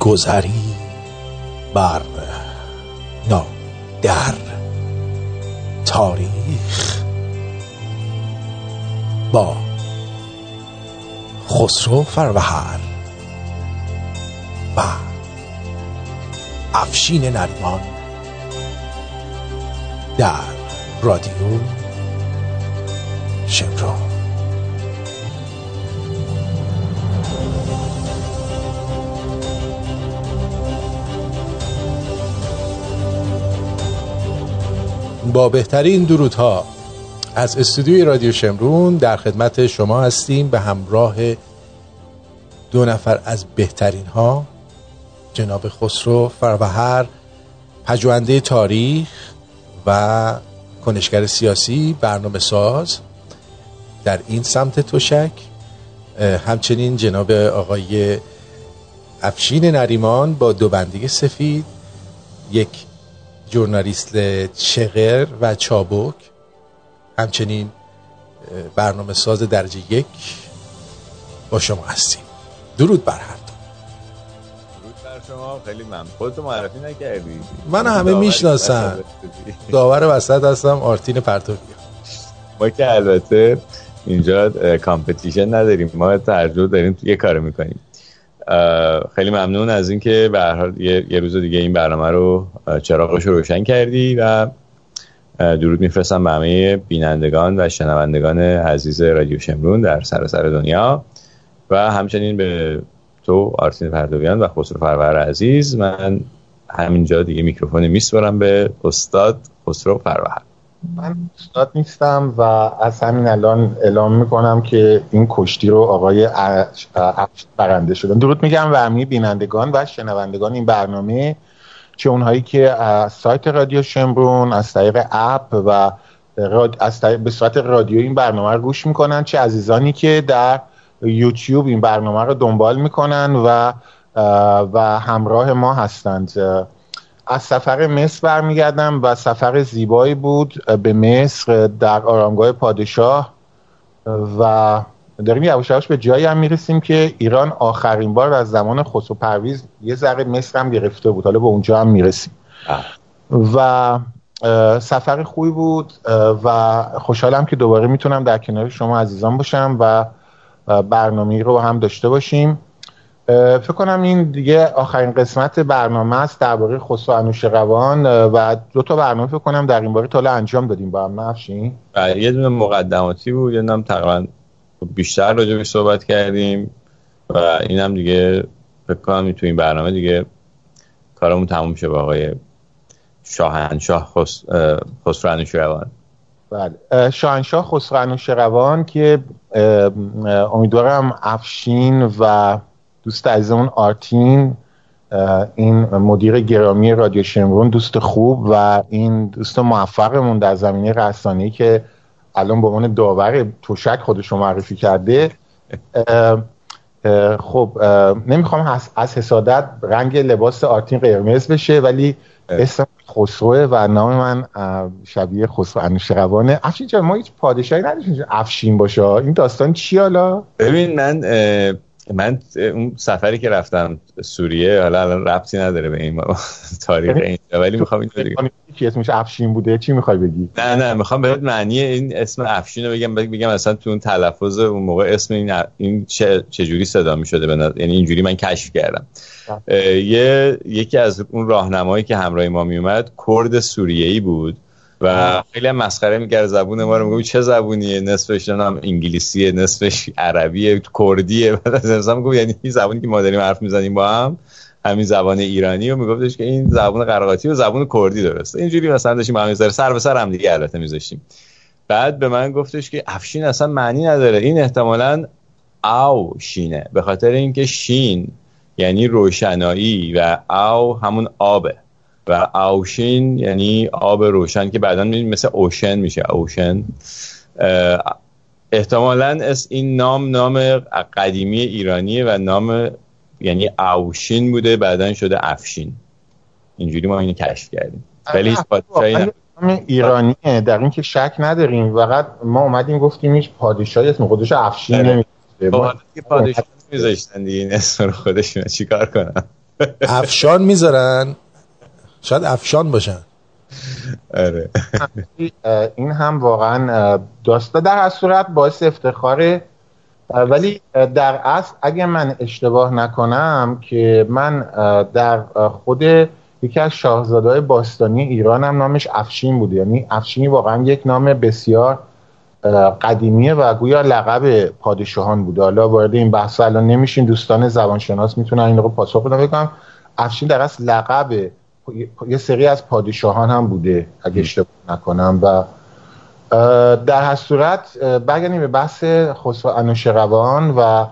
گذری بر نادر تاریخ با خسرو فروهر و افشین نریمان در رادیو شمرون. با بهترین درودها از استودیوی رادیو شمرون در خدمت شما هستیم به همراه دو نفر از بهترین ها، جناب خسرو فروهر، پژوهنده تاریخ و کنشگر سیاسی، برنامه ساز در این سمت تشک، همچنین جناب آقای افشین نریمان با دو بندی سفید، یک ژورنالیست چغر و چابک، همچنین برنامه ساز درجه یک. با شما هستیم. درود بر هر دو. درود بر شما. خیلی ممنون. خودتو معرفی نکردی. من همه میشناسم. داور وسط هستم، آرتین پرتویا. ما که البته اینجا کامپتیشن نداریم، ما ترجمه داریم، یه کار میکنیم. خیلی ممنون از این که به هر حال یه روز دیگه این برنامه رو چراغش رو روشن کردی و درود میفرستم به همه بینندگان و شنوندگان عزیز رادیو شمرون در سراسر دنیا و همچنین به تو آرتین پرتویان و خسرو فروهر عزیز. من همینجا دیگه میکروفون میسپارم به استاد خسرو فروهر. من استاد نیستم و از همین الان اعلام میکنم که این کشتی رو آقای افش برنده شدن. درود میگم و همه بینندگان و شنوندگان این برنامه، چه اونهایی که از سایت رادیو شمرون از طریق اپ و به صورت رادیو این برنامه رو گوش میکنن، چه عزیزانی که در یوتیوب این برنامه رو دنبال میکنن و همراه ما هستند. از سفر مصر برمیگردم و سفر زیبایی بود به مصر در آرامگاه پادشاه و داریم یواش یواش به جایی هم میرسیم که ایران آخرین بار از زمان خسرو پرویز یه ذره مصر هم گرفته بود، حالا به اونجا هم میرسیم و سفر خوبی بود و خوشحالم که دوباره میتونم در کنار شما عزیزان باشم و برنامه رو هم داشته باشیم. فکر کنم این دیگه آخرین قسمت برنامه است درباره خسرو انوشیروان و دو تا برنامه فکر کنم در این باره تا انجام دادیم با هم، نفشین یه دونه مقدماتی بود، یه دونه تقریبا بیشتر راجع بهش صحبت کردیم و اینم دیگه فکر کنم تو این برنامه دیگه کارمون تموم شه با آقای شاهنشاه خسرو انوشیروان. بله، شاهنشاه خسرو انوشیروان که امیدوارم افشین و دوست عزیزمون آرتین، این مدیر گرامی رادیو شمرون، دوست خوب و این دوست موفقمون در زمینه رسانه‌ای که الان به عنوان داور تشک خودش رو معرفی کرده، خب نمیخوام از حسادت رنگ لباس آرتین قرمز بشه ولی اسم خسروه و نام من شبیه خسرو انوشیروانه. افشین جان ما هیچ پادشاهی نداشتیم افشین باشه، این داستان چی حالا؟ ببین من اون سفری که رفتم سوریه، حالا الان ربطی نداره به این تاریخ اینجا، ولی میخوام اینو بگم که اسمش افشین بوده. چی میخوای بگی؟ نه میخوام بهت معنی این اسم افشین رو بگم اصلا تو اون تلفظ اون موقع اسم این چجوری صدا میشده، یعنی اینجوری من کشف کردم. یکی از اون راهنمایی که همراه ما میومد کرد سوریه‌ای بود و خیلی مسخره می‌کرد زبون ما رو، میگم چه زبونیه، نصفش هم انگلیسیه، نصفش عربیه، کردیه. بعد از هم گفت یعنی این زبونی که ما داریم حرف میزنیم با هم همین زبان ایرانی، و میگفتش که این زبون قرقاتی و زبون کردی درسته. اینجوری مثلا داشتیم با هم سر به سر هم دیگه البته می‌ذاشتیم. بعد به من گفتش که افشین اصلا معنی نداره، این احتمالاً او شینه، به خاطر اینکه شین یعنی روشنایی و او همون آبه و اوشین یعنی آب روشن که بعداً مثل اوشن میشه. اوشن احتمالاً این نام قدیمی ایرانیه و نام یعنی اوشین بوده، بعداً شده افشین. اینجوری ما اینو کشف کردیم. ولی هیچ پادشاهی نام ایرانیه، در این که شک نداریم، فقط ما اومدیم گفتیم هیچ پادشاهی اسم خودش افشین نمیشه. با حالتی پادشاه میذاشتن دیگه این اسم رو خودشون، چیکار کنن؟ افشان میذارن، شاید افشان باشن. آره این هم واقعا داسته. در هر صورت باعث افتخاره، ولی در اصل اگه من اشتباه نکنم که من در خود یکی از شاهزاده‌های باستانی ایران هم نامش افشین بوده، یعنی افشین واقعا یک نام بسیار قدیمیه و گویا لقب پادشاهان بوده. حالا وارد این بحث الان نمیشین، دوستان زبانشناس میتونن این رو پاسخ بدن. بگم افشین در اصل لقب یه سری از پادشاهان هم بوده اگه اشتباه نکنم. و در هر صورت برگردیم به بحث خسرو انوشیروان و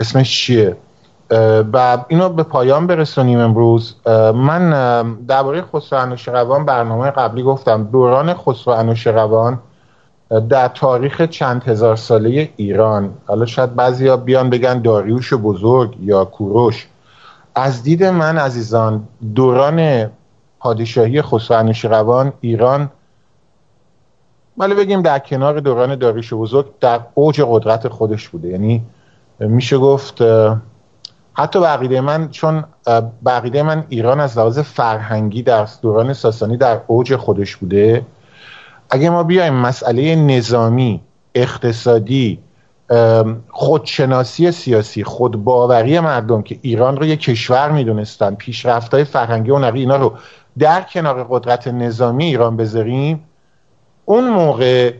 اسمش چیه و اینو به پایان برسونیم امروز. من درباره خسرو انوشیروان برنامه قبلی گفتم دوران خسرو انوشیروان در تاریخ چند هزار ساله ایران، حالا شاید بعضیا بیان بگن داریوش بزرگ یا کوروش، از دید من عزیزان دوران پادشاهی خسرو انوشیروان ایران، ولی بگیم در کنار دوران داریوش بزرگ، در اوج قدرت خودش بوده. یعنی میشه گفت حتی بقیده من، چون بقیده من ایران از لحاظ فرهنگی در دوران ساسانی در اوج خودش بوده. اگه ما بیایم مسئله نظامی، اقتصادی، خودشناسی سیاسی، خودباوری مردم که ایران رو یک کشور میدونستن، پیشرفت‌های فرهنگی و هنری، اینا رو در کنار قدرت نظامی ایران بذاریم، اون موقع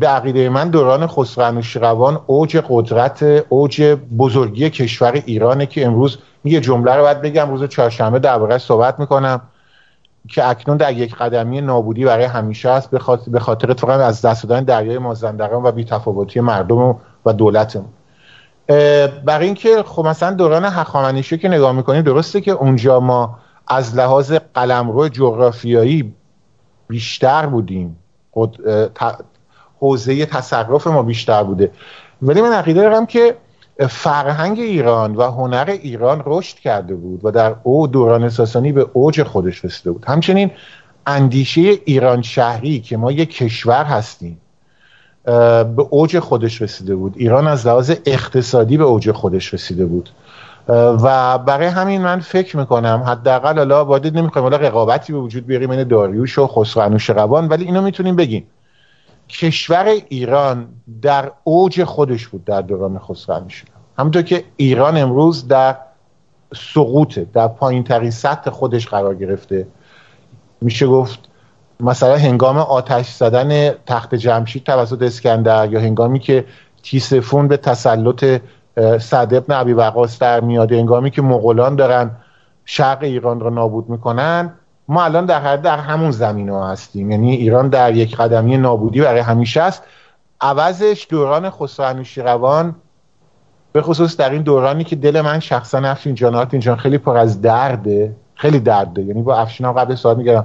به عقیده من دوران خسرو انوشیروان اوج قدرت، اوج بزرگی کشور ایرانه که امروز یه جمله رو باید بگم، روز چهارشنبه درباره صحبت میکنم که اکنون در یک قدمی نابودی برای همیشه است به خاطر اتفاقا از دست دادن دریای مازندران و بی‌تفاوتی مردم و دولتمون. برای اینکه خب مثلا دوران هخامنشی که نگاه میکنیم، درسته که اونجا ما از لحاظ قلمرو جغرافیایی بیشتر بودیم، حوزه تصرف ما بیشتر بوده، ولی من عقیده دارم که فرهنگ ایران و هنر ایران رشد کرده بود و در دوران ساسانی به اوج خودش رسیده بود. همچنین اندیشه ایران شهری که ما یک کشور هستیم به اوج خودش رسیده بود. ایران از لحاظ اقتصادی به اوج خودش رسیده بود و برای همین من فکر میکنم حداقل حالا وارد نمیخوایم حالا رقابتی به وجود بیاریم بین داریوش و خسرو انوشیروان، ولی اینو میتونیم بگیم کشور ایران در اوج خودش بود در دوران خسرو انوشیروان، همونطور که ایران امروز در سقوطه، در پایین ترین سطح خودش قرار گرفته. میشه گفت مثلا هنگام آتش زدن تخت جمشید توسط اسکندر یا هنگامی که تیسفون به تسلط سعد ابن ابی وقاص در میاد، هنگامی که مغولان دارن شرق ایران رو نابود میکنن، ما الان در همون زمینه هستیم. یعنی ایران در یک قدمی نابودی برای همیشه است. عوضش دوران خسرو انوشیروان، به خصوص در این دورانی که دل من شخصا افشین جان، هات اینجان خیلی پر از درده، خیلی درده، یعنی با افشینم قبل ساعت میگم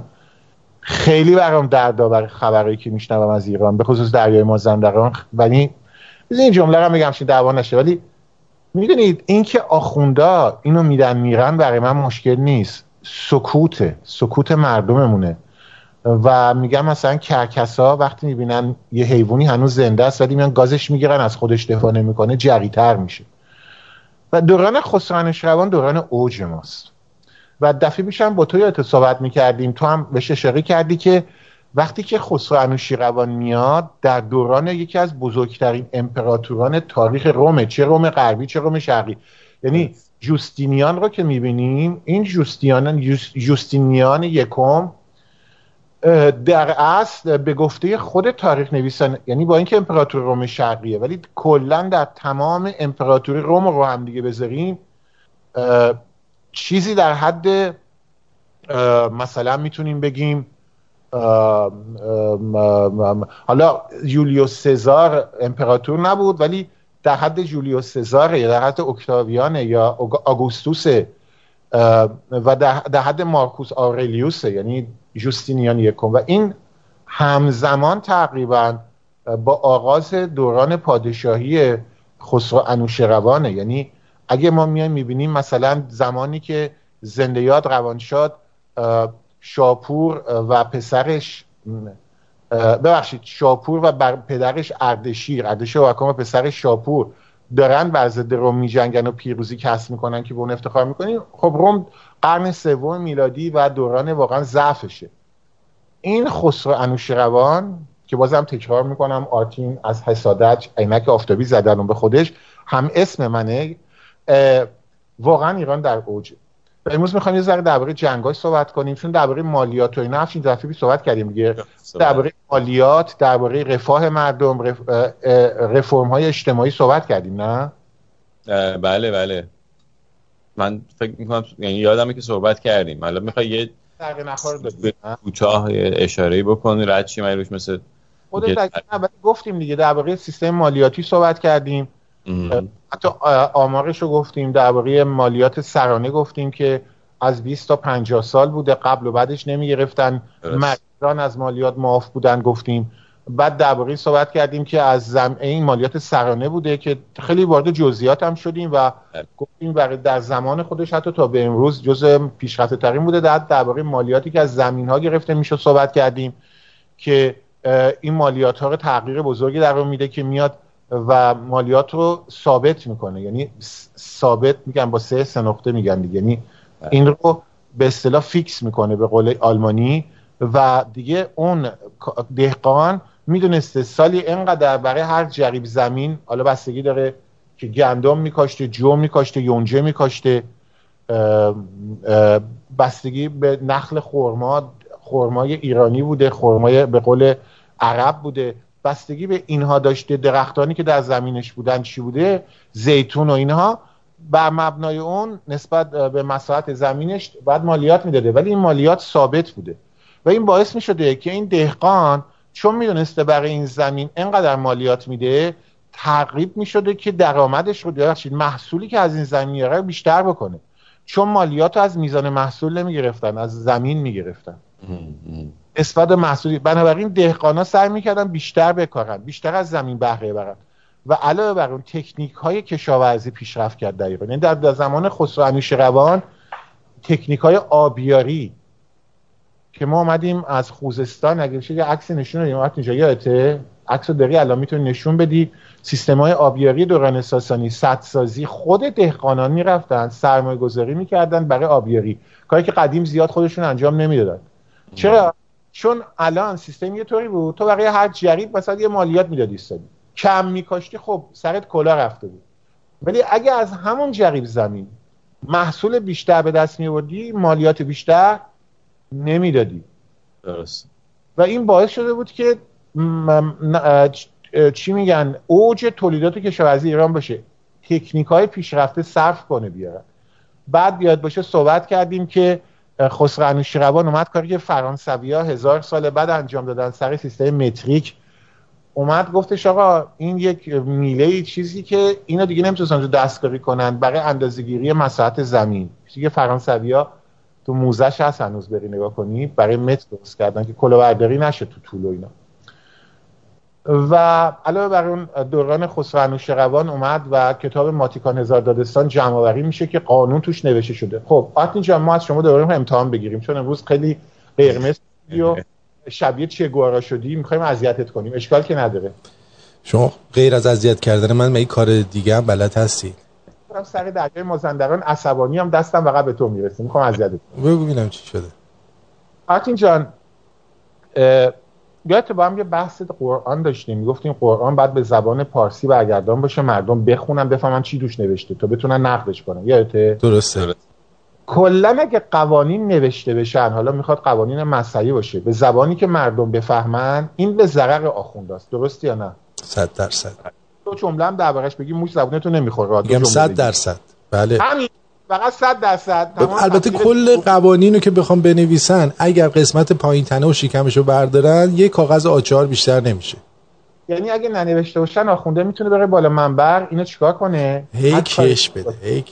خیلی برام دردآور خبرایی که میشنوم از ایران، به خصوص دریای مازندران. ولی این جمله رو میگم چه دعوا نشه، ولی میدونید این که آخوندا اینو میدن میرن برای من مشکل نیست، سکوت مردممونه. و میگم مثلا کرکسا وقتی میبینن یه حیوانی هنوز زنده است ولی میان گازش میگیرن، از خودش دفاع نمیکنه، جریتر میشه. و دوران خسرو انوشیروان دوران اوج ماست و دفعه پیشم با تو یاد صحبت میکردیم، تو هم بهش اشاره کردی که وقتی که خسرو انوشیروان میاد در دوران یکی از بزرگترین امپراتوران تاریخ رومه، چه روم غربی چه روم شرقی. یعنی جوستینیان رو که میبینیم، این جوستینیان یکم در اصل به گفته خود تاریخ نویسان، یعنی با اینکه امپراتور روم شرقیه ولی کلا در تمام امپراتوری روم رو هم دیگه بذاریم، چیزی در حد مثلا میتونیم بگیم حالا یولیوس سزار امپراتور نبود ولی در حد یولیوس سزار یا در حد اوکتاویان یا آگوستوس و در حد مارکوس آورلیوس، یعنی جوستینیان یکم. و این همزمان تقریبا با آغاز دوران پادشاهی خسرو انوشیروانه. یعنی اگه ما میایم میبینیم مثلا زمانی که زنده یاد روانشاد شاپور و پسرش شاپور و پدرش اردشیر، اردشیر و پسرش شاپور دارن بر ضد روم میجنگن و پیروزی کسب میکنن که به اون افتخار میکنیم. خب روم قرن سوم میلادی و دوران واقعا ضعفشه. این خسرو انوشیروان که بازم تکرار میکنم آتین از حسادت عینک آفتابی زدن به خودش، هم اسم منه، واقعا ایران در اوجه. و امروز میخوایم یه ذره درباره جنگاش صحبت کنیم، چون درباره مالیات و اینا هفت دفعه صحبت کردیم دیگه، درباره مالیات، درباره رفاه مردم، رفرم‌های اجتماعی صحبت کردیم، نه؟ بله بله، من فکر میکنم یعنی یادمه که صحبت کردیم. حالا میخوای یه درگه نخوار دادیم کوتاه اشاره‌ای بکنی رد چی من روش مثل خودت دقیقاً گفتیم دیگه، درباره سیستم مالیاتی صحبت کردیم، حتی آمارش رو گفتیم، درباره مالیات سرانه گفتیم که از 20 تا 50 سال بوده، قبل و بعدش نمیگرفتن، مردان از مالیات معاف بودن گفتیم. بعد درباره صحبت کردیم که از زمینه این مالیات سرانه بوده که خیلی وارد جزئیات هم شدیم و گفتیم برای در زمان خودش حتی تا به امروز جزء پیشرفت‌ترین بوده. درباره مالیاتی که از زمین‌ها گرفته میشه صحبت کردیم که این مالیات‌ها رو تغییر بزرگی در اون میده که میاد و مالیات رو ثابت میکنه، یعنی ثابت میگن با سه نقطه میگن دیگه، یعنی این رو به اصطلاح فیکس میکنه به قول آلمانی. و دیگه اون دهقان میدونسته سالی اینقدر برای هر جریب زمین، حالا بستگی داره که گندم میکاشته، جو میکاشته، یونجه میکاشته، بستگی به نخل خورما، خورمای ایرانی بوده، خورمای به قول عرب بوده، بستگی به اینها داشته، درختانی که در زمینش بودن چی بوده، زیتون و اینها، بر مبنای اون نسبت به مساحت زمینش بعد مالیات میداده، ولی این مالیات ثابت بوده و این باعث میشده که این دهقان چون میدونسته برای این زمین اینقدر مالیات میده، ترغیب میشده که درآمدش رو محصولی که از این زمین میاره بیشتر بکنه، چون مالیات رو از میزان محصول نمیگرفتن، از زمین میگرفتن نسبت محصولی. بنابراین دهقانا سعی میکردن بیشتر بکارن، بیشتر از زمین بهره ببرن و علاوه بر اون تکنیک های کشاورزی پیشرفت کرد در ایران. یعنی در زمان خسرو انوشیروان تکنیک های آبیاری که ما اومدیم از خوزستان، اگه بشه یه عکس نشون بدیم، وقت اینجا یادته عکسو داری الان میتونی نشون بدی، سیستم های آبیاری دوران ساسانی، سدسازی، خود دهقانان میرفتن سرمایه‌گذاری میکردن برای آبیاری، کاری که قدیم زیاد خودشون انجام نمیدادن. چرا؟ چون الان سیستم یه طوری بود تو برای هر جریب مثلا یه مالیات میدادی، کم میکاشتی خب سرت کلا رفته بود، ولی اگه از همون جریب زمین محصول بیشتر به دست میوردی مالیات بیشتر نمیدادی. درست. و این باعث شده بود که چی میگن اوج تولیدات کشاورزی ایران باشه، تکنیک‌های پیشرفته صرف کنه بیارن. بعد یاد باشه صحبت کردیم که خسرو انوشیروان اومد کاری که فرانسوی‌ها 1000 سال بعد انجام دادن سر سیستم متریک، اومد گفتش آقا این یک میله چیزی که اینا دیگه نمیتونن تو دستکاری کنن برای اندازه‌گیری مساحت زمین، چیزی که فرانسوی‌ها تو موزه‌ش هست هنوز بری نگاه کنی، برای متر درست کردن که کلاهبرداری نشه تو طول و اینا. و علاوه بر اون دوران خسرو انوشیروان اومد و کتاب ماتیکان هزار دادستان جمع‌آوری میشه که قانون توش نوشته شده. خب آتین جان ما از شما دوباره امتحان بگیریم، چون امروز خیلی قرمزی و شبیه چه گوارا شدی، میخوایم اذیتت کنیم، اشکال که نداره. شما غیر از اذیت کردن من مگه کار دیگه هم بلد هستی؟ من سر درگاه مازندران عصبانی هم دستم واقعا به تو میرسه، میخوام اذیتت کنم. ببینم چی شده. آتین جان یادت با هم یه بحث قرآن داشتیم، میگفتیم قرآن باید به زبان پارسی برگردان باشه، مردم بخونن بفهمن چی دوش نوشته تا بتونن نقدش کنن، یادته؟ درسته. کلا اگه قوانین نوشته بشن، حالا میخواد قوانین مذهبی باشه به زبانی که مردم بفهمن، این به ضرر آخونداست، درسته یا نه؟ 100% تو جمله هم دربارش بگی موش زبونتو نمیخوره، میگم 100%. بله همین، فقط 100%. البته کل قوانین رو که بخوام بنویسن اگر قسمت پایین تنه و شکمش رو بردارن یک کاغذ آچار بیشتر نمیشه، یعنی اگه ننوشته باشن آخونده میتونه بره بالا منبر اینو چیکار کنه، هی کش بده.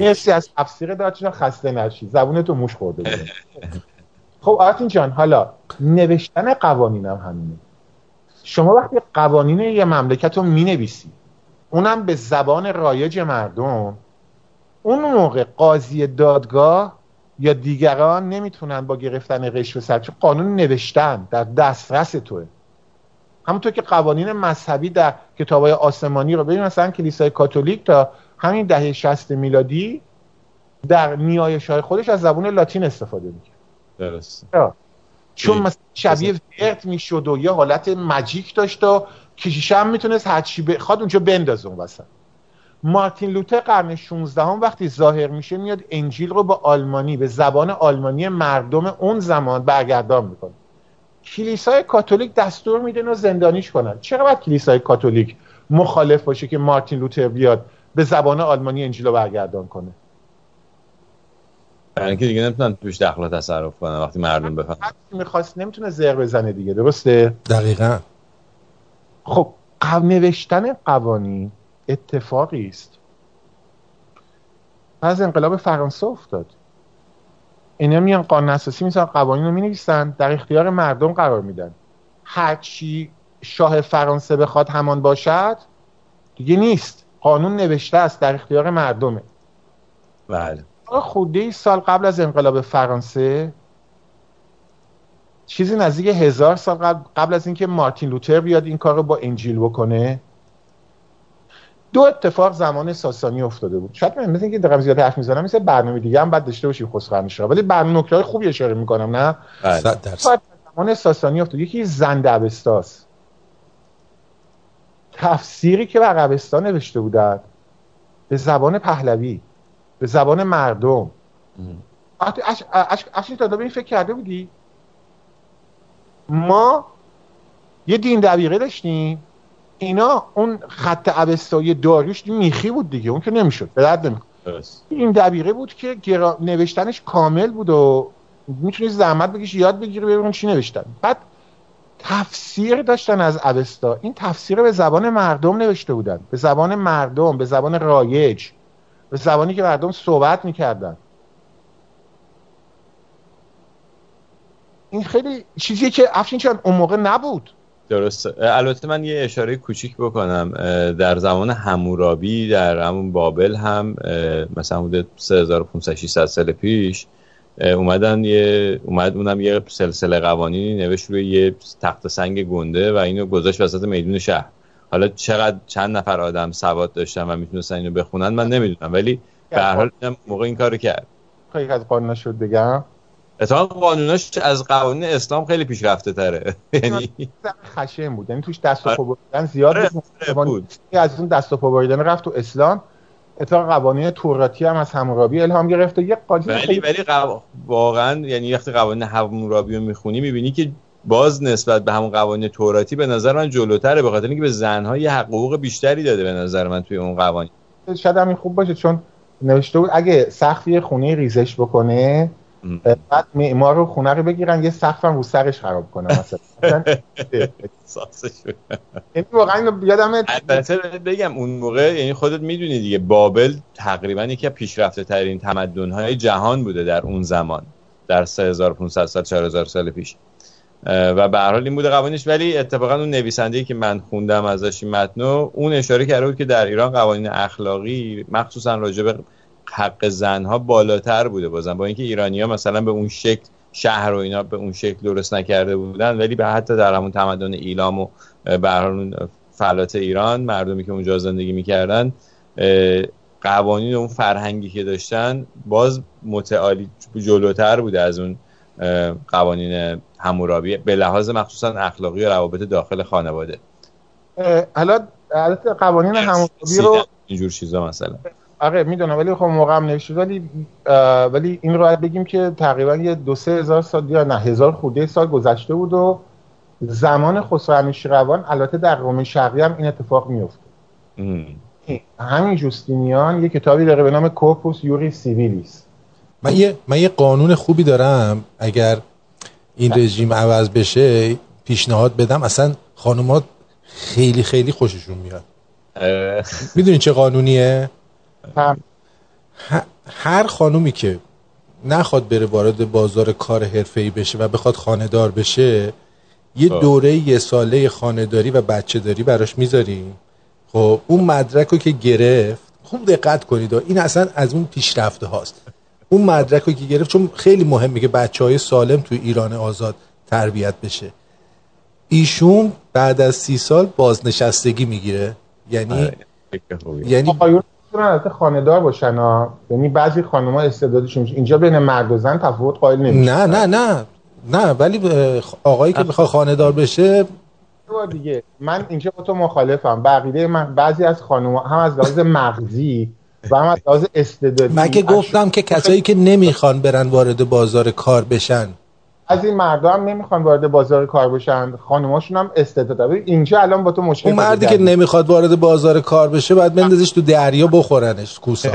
مرسی از تفسیر دادن، خسته نشی، زبونتو موش خورده بده. خب آرتین جان حالا نوشتن قوانینم همینه، شما وقتی قوانین یه مملکت رو مینویسی اونم به زبان رایج مردم، اون موقع قاضی دادگاه یا دیگران نمیتونن با گرفتن غش و سرچ، قانون نوشتن در دسترس توه، همونطور که قوانین مذهبی در کتاب‌های آسمانی رو ببینید، مثلا کلیسای کاتولیک تا همین دهه 60 میلادی در نیایش‌های خودش از زبان لاتین استفاده می‌کرد. درسته. چون مثلا شبیه ورد میشد و یا حالت ماجیک داشت و کشیش هم میتونست هرچی بخواد اونجا بندازه اون وسط. مارتین لوتر قرن 16 وقتی ظاهر میشه میاد انجیل رو به آلمانی، به زبان آلمانی مردم اون زمان برگردان میکنه. کلیسای کاتولیک دستور میدن و زندانیش کنن. چرا باید کلیسای کاتولیک مخالف باشه که مارتین لوتر بیاد به زبان آلمانی انجیل رو برگردان کنه؟ یعنی که دیگه نمیتونن توش دخل و تصرف کنن وقتی مردم بفهمن. هرکی میخواست نمیتونه زر بزنه دیگه، درسته؟ دقیقاً. خب نوشتن قوانین اتفاقی است. از انقلاب فرانسه افتاد. اینا میان قانون اساسی میسازن، قوانین رو مینویسن، در اختیار مردم قرار میدن. هر چی شاه فرانسه بخواد همان باشد دیگه نیست. قانون نوشته است، در اختیار مردمه. بله. خوده ای سال قبل از انقلاب فرانسه، چیزی نزدیک 1000 سال قبل از اینکه مارتین لوتر بیاد این کار رو با انجیل بکنه، دو اتفاق زمان ساسانی افتاده بود. شاید من مثل اینکه دقیقا زیاد حرف میزنم، مثل برنامه دیگه هم بعد داشته باشیم خسخرنشا، ولی برنامه نکته‌های خوبی اشاره میکنم. نه زمان ساسانی افتاده. یکی زند اوستاس، تفسیری که بر اوستا نوشته بودن به زبان پهلوی، به زبان مردم. اشین تا به این فکر کرده بودی؟ ما یه دین دبیره داشتیم، اینا اون خط اوستایی داریوش میخی بود دیگه، اون که نمیشد به درد نمیخورد. این دبیره بود که نوشتنش کامل بود و میتونی زحمت بکشی یاد بگیری ببینون چی نوشتن. بعد تفسیر داشتن از اوستا، این تفسیر به زبان مردم نوشته بودن، به زبان مردم، به زبان رایج، به زبانی که مردم صحبت میکردن. این خیلی چیزیه که افشین چند اون موقع نبود. درسته. البته من یه اشاره کوچیک بکنم، در زمان حمورابی در همون بابل هم مثلا حدود 3500-600 سال پیش اومدن یه سلسله قوانینی نوشت روی یه تخت سنگ گنده و اینو گذاشت وسط میدون شهر. حالا چقدر چند نفر آدم سواد داشتن و میتونستن اینو بخونن من نمیدونم، ولی به هر حال موقع این کارو کرد. خیلی از قانونا شد دیگه. اتفاقا قانوناش از قوانین اسلام خیلی پیشرفته تره. یعنی خشن بود. یعنی توش دست و پا بردن زیاد بود. از اون دست و پا بردن رفت تو اسلام. اتفاقا قوانین توراتی هم از حمورابی الهام گرفته. یه قانون ولی واقعا یعنی وقتی قوانین حمورابی رو میخونی میبینی که باز نسبت به همون قوانین توراتی به نظر من جلوتره، به خاطر اینکه به زن‌ها یه حقوق بیشتری داده به نظر من توی اون قوانین. شاید همین خوب باشه، چون نوشته بود اگه سقف یه خونه ریزش بکنه بعد معمار رو خونه رو بگیرن یه سقف هم رو سرش خراب کنه مثلا. این واقعا یادمه. البته بگم اون موقع یعنی خودت میدونی دیگه بابل تقریبا یکی از پیشرفته‌ترین تمدن‌های جهان بوده در اون زمان، در 3500 سال 4000 سال پیش. و به هر حال این بوده قوانینش. ولی اتفاقا اون نویسنده‌ای که من خوندم ازش این متنو، اون اشاره کرده بود که در ایران قوانین اخلاقی مخصوصا راجع به حق زنها بالاتر بوده، بازم با اینکه ایرانی‌ها مثلا به اون شکل شهر و اینا به اون شکل درست نکرده بودن، ولی به حتی در همون تمدن ایلام و به هر حال فلات ایران مردمی که اونجا زندگی می‌کردن قوانین و اون فرهنگی که داشتن باز متعالی جلوتر بوده از اون قوانین حمورابی به لحاظ مخصوصا اخلاقی و روابط داخل خانواده. حالا قوانین حمورابی رو اینجور چیزا مثلا آره میدونم، ولی خب موقع هم نوشته، ولی این رو بگیم که تقریبا یه 2000-3000 سال یا نه 1000 خورده سال گذشته بود و زمان خسروانشیروان. البته در روم شرقی هم این اتفاق میفته. همین جوستینیان یه کتابی داره به نام کورپوس یوری سیویلیس. من یه قانون خوبی دارم، اگر این رژیم عوض بشه پیشنهاد بدم، اصلا خانومات خیلی خیلی خوششون میاد. میدونین چه قانونیه؟ هر خانومی که نخواد بره وارد بازار کار حرفه‌ای بشه و بخواد خانه‌دار بشه، یه دوره یه ساله خانه‌داری و بچه‌داری براش میذاریم. خب اون مدرک رو که گرفت، خوب دقت کنید این اصلا از اون پیشرفته هاست، اون مدرک رو که گرفت، چون خیلی مهمه که بچه‌های سالم تو ایران آزاد تربیت بشه، ایشون بعد از 30 سال بازنشستگی میگیره. یعنی آقایون حالت خانه‌دار باشن ها، یعنی بعضی خانم‌ها استعدادشون میشه. اینجا بین مرد و زن تفاوت قائل نمیشه. نه نه نه نه، ولی آقایی که بخواد خانه‌دار بشه دیگه، من اینجا با تو مخالفم. بقیده من بعضی از خانم‌ها هم از لحاظ مغزی و هم از لحاظ استعدادی، من که گفتم که کسایی که نمیخوان برن وارد بازار کار بشن، از این مردا هم نمیخوان وارد بازار کار بشن، خانم‌هاشون هم استعداد. اینجا الان با تو مشکل اون مردی که نمیخواد وارد بازار کار بشه بعد بندازیش تو دریا بخورنش کوسا.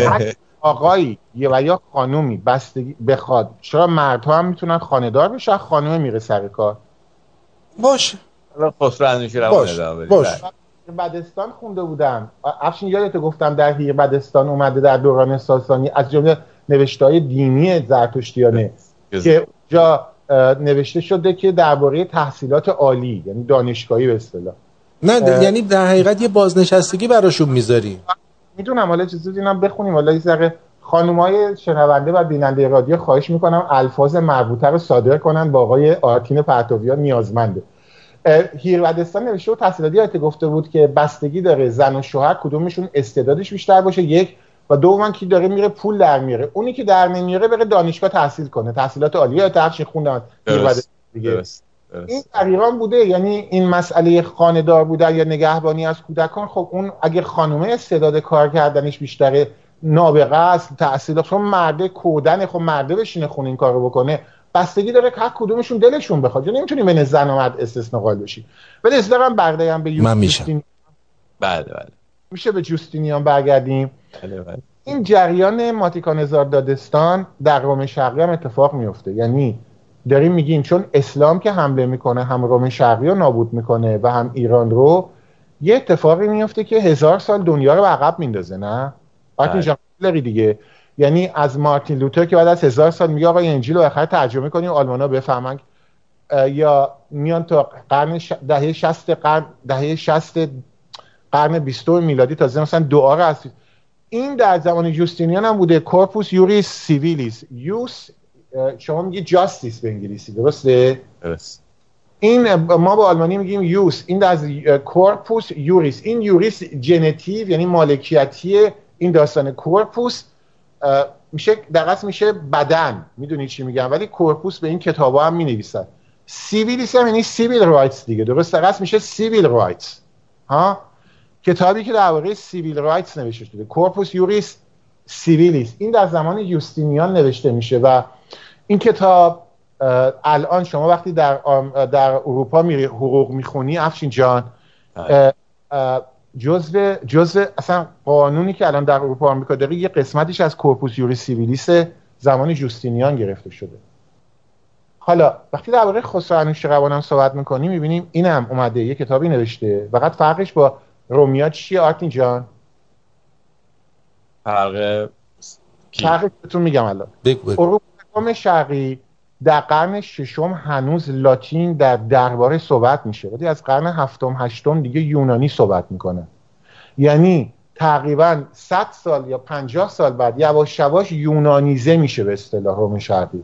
آقایی یا خانومی بستگی بخواد، چرا مردها هم میتونن خانه‌دار بشن، خانم میره سر کار. باشه الان خسرو اندیشی رو ندارم. باشه بدستان خونده بودم. افشین یادت گفتم در هیر بدستان اومده در دوران ساسانی از جمله نوشته‌های دینی زرتشتیانه که اونجا نوشته شده که درباره تحصیلات عالی، یعنی دانشگاهی به اصطلاح. نه یعنی در حقیقت یه بازنشستگی براشون میذاری. میدونم حالا چیزی دیدم بخونیم. حالا یه ذره خانم‌های شنونده و بیننده رادیو خواهش میکنم الفاظ مربوطه رو صادر کنن با آقای آرتین پرتویان نیازمنده. هیرودستان نوشته و تحصیلاتی هایت گفته بود که بستگی داره زن و شوهر کدومشون استعدادش بیشتر باشه، یک و دوم کی داره میره پول در میاره. اونی که در نمیاره بره دانشگاه تحصیل کنه، تحصیلات عالیه یا تحصیل چی خوندن دیگه. این در ایران بوده. یعنی این مسئله خانه‌دار بودن یا نگهبانی از کودکان، خب اون اگه خانومه استعداد کار کردنش بیشتره، نابغه است، تحصیلات، چون مرده کودن، خب مرده بشینه خونه این کارو بکنه. بستگی داره که هر کدومشون دلشون بخواد. یعنی نمیتونیم بین زن و مرد استثنا قائل بشیم. ولی اصلا من برگردم به یوستینیان. بله میشه به یوستینیان برگردیم. بله. این جریان ماتیکانزار دادستان در روم شرقی هم اتفاق میفته. یعنی داریم میگیم چون اسلام که حمله میکنه هم روم شرقی رو نابود میکنه و هم ایران رو، یه اتفاقی میفته که 1000 سال دنیا رو عقب میندازه. نه آرتین دیگه، یعنی از مارتین لوتر که بعد از 1000 سال میگه آقا انجیل رو آخر ترجمه کنیم آلمانا بفهمن، یا میان تا قرن دهه 60 قرن 20 میلادی تازه مثلا دعا رو از این در زمان یوستینیان هم بوده. کورپوس یوریس سیویلیس، یوس شما میگی جاستیس به انگلیسی، درسته؟ درست. این ما با آلمانی میگیم یوس، این از کورپوس یوریس. این یوریس جنتیو یعنی مالکیتی این داستان. کورپوس میشه دقیقاً میشه بدن، میدونی چی میگم، ولی کورپوس به این کتابا هم مینویسن. سیویلیس هم یعنی سیویل رایتس دیگه، درسته؟ دقیقاً میشه سیویل رایتس. ها، کتابی که در واقع سیویل رایتس نوشته شده، کورپوس یوریس سیویلیس، این در زمان یوستینیان نوشته میشه و این کتاب الان شما وقتی در اروپا میری حقوق میخونی افشین جان، جزء اصلا قانونی که الان در اروپا آمریکا داره یه قسمتیش از کورپوس یوریس سیویلیس زمان یوستینیان گرفته شده. حالا وقتی در واقع خسرو انوشیروان هم صحبت میکنیم میبینیم اینم اومده یه کتابی نوشته. فقط فرقش با رومیا چیه آرتین جان؟ فرق بهتون میگم الان. اروپا شرقی در قرن 6 هنوز لاتین در درباره صحبت میشه، ولی از قرن 7-8 دیگه یونانی صحبت میکنه. یعنی تقریبا 100 سال یا 50 سال بعد یواش یواش یونانیزه میشه به اصطلاح روم شرقی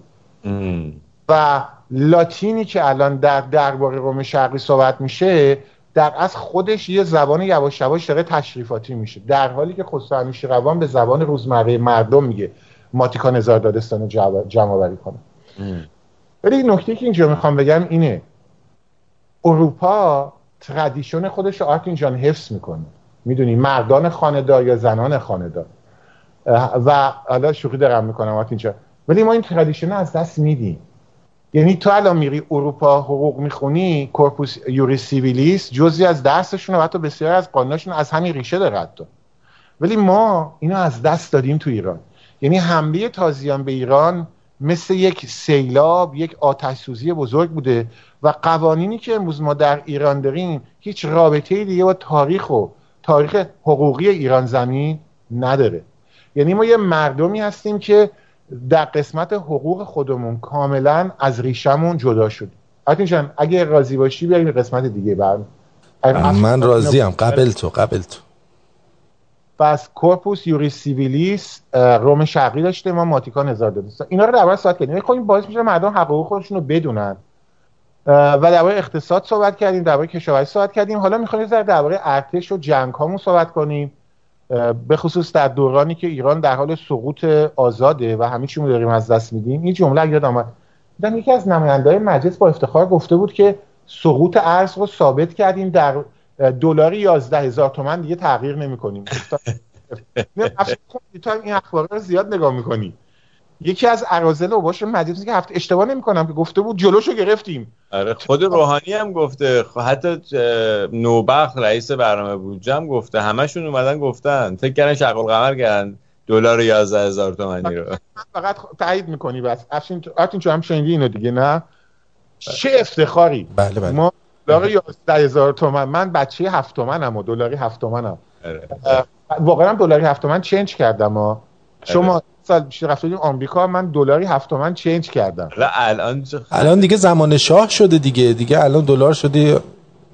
و لاتینی که الان در درباره روم شرقی صحبت میشه در از خودش یه زبان یواش یواش داره تشریفاتی میشه، در حالی که خسرو انوشیروان به زبان روزمره مردم میگه ماتیکانزار دادستان رو جمع آوری کنه. ولی نکته که اینجا میخوام بگم اینه، اروپا تردیشن خودش رو آرتین جان حفظ میکنه، میدونی، مردان خانه‌دار یا زنان خانه‌دار. و حالا شوخی دارم میکنم آرتین جان، ولی ما این تردیشن از دست میدیم. یعنی تو الان میری اروپا حقوق میخونی، کورپوس یوریس سیویلیس جزئی از درسشون و حتی بسیار از قانوناشون از همین ریشه داره حتی. ولی ما اینو از دست دادیم تو ایران. یعنی حمله تازیان به ایران مثل یک سیلاب، یک آتش سوزی بزرگ بوده و قوانینی که امروز ما در ایران داریم هیچ رابطه‌ای دیگه با تاریخ حقوقی ایران زمین نداره. یعنی ما یه مردمی هستیم که در قسمت حقوق خودمون کاملا از ریشمون جدا شد. آرتین اگه راضی باشی بریم قسمت دیگه. من راضیم. قبل تو پس کورپوس یوریس سیویلیس روم شرقی داشته، ما ماتیکانزار دادستان. اینا رو در باره ساعت کردیم. می‌خوایم باعث میشه مردم حقوق خودشون رو بدونن و درباره اقتصاد صحبت کردیم، درباره کشاورزی صحبت کردیم. حالا می‌خوایم یه ذره درباره ارتش و جنگ‌هامون صحبت کنیم، به خصوص در دورانی که ایران در حال سقوط آزاده و همه چیمون داریم از دست میدیم. این جمله یاد اومد، دیدم یکی از نماینده‌های مجلس با افتخار گفته بود که سقوط ارز رو ثابت کردیم، در دلار 11000 تومان دیگه تغییر نمی‌کنیم. تو این اخبار رو زیاد نگاه می‌کنی. یکی از اراذل اوباش مجلس که هفته اشتباه نمی‌کنم که گفته بود جلوشو گرفتیم. آره خود روحانی هم گفته، حتی نوبخت رئیس برنامه بودجه هم گفته، همشون اومدن گفتن فکر کردن شغل قمر کردن دلار 11000 تومانی رو. فقط تایید می‌کنی بس. افشین تو هم شنیدی اینو دیگه نه؟ چه افتخاری. بله بله. ما دلار 11000 تومان، من بچه 7 تومنم و دلاری 7 تومنم. آره. واقعا دلاری 7 تومن چنج کردم ها. شما سال پیش رفتیم آمریکا، من دلاری 7 تومن چنج کردم. الان دیگه زمان شاه شده دیگه الان دلار شده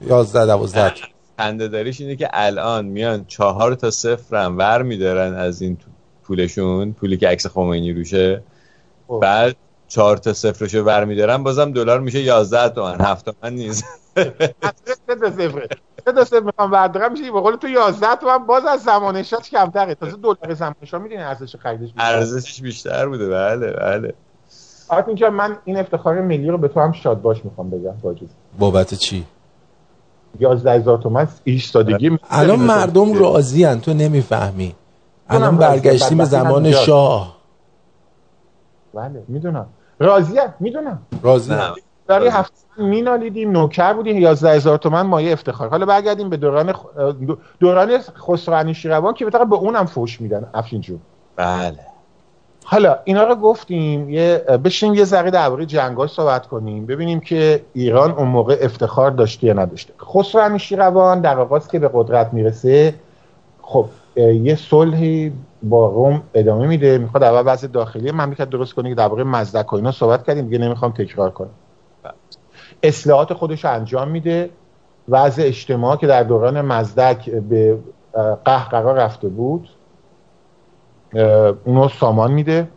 11-12. خنده داریش اینه که الان میان 4-0 هم ور میدارن از این پولشون، پولی که عکس خمینی روشه. بعد 4-0 ور میدارن، بازم دلار میشه 11 تومن، 7 تومن نیست. اصلا 0 دسته میخوام وردرم میشه به قول تو 11 تومن، باز از زمان شاه کمتره. تازه دلار زمان شاه میدین ارزش خریدش ارزشش بیشتر بوده. بله بله. آخه اینجا من این افتخار ملی رو به تو هم شاد باش میخوام بگم واجد. بابت چی؟ 11000 تومن ایستادگی. الان مردم راضی ان، تو نمیفهمی. الان برگشتیم به زمان شاه. بله میدونم. راضی ان، میدونم. راضی ان. داری هفته مینالیدیم، نوکر بودیم، 11000 تومن مایه افتخار. حالا برگردیم به دوران خسرو انوشیروان که بهتره به اونم فوش میدن افشین جون. بله. حالا اینا رو گفتیم، بشینیم یه ذره درباره جنگ‌ها صحبت کنیم، ببینیم که ایران اون موقع افتخار داشته یا نداشته. خسرو انوشیروان در آغاز که به قدرت میرسه، خب یه صلحی با روم ادامه میده، میخواد اول وضع داخلی مملکت درست کنه که درباره مزدک و اینا صحبت کردیم، دیگه نمیخوام تکرار کنم. اصلاحات خودش انجام میده، وضع اجتماع که در دوران مزدک به قهقرا رفته بود اونو سامان میده.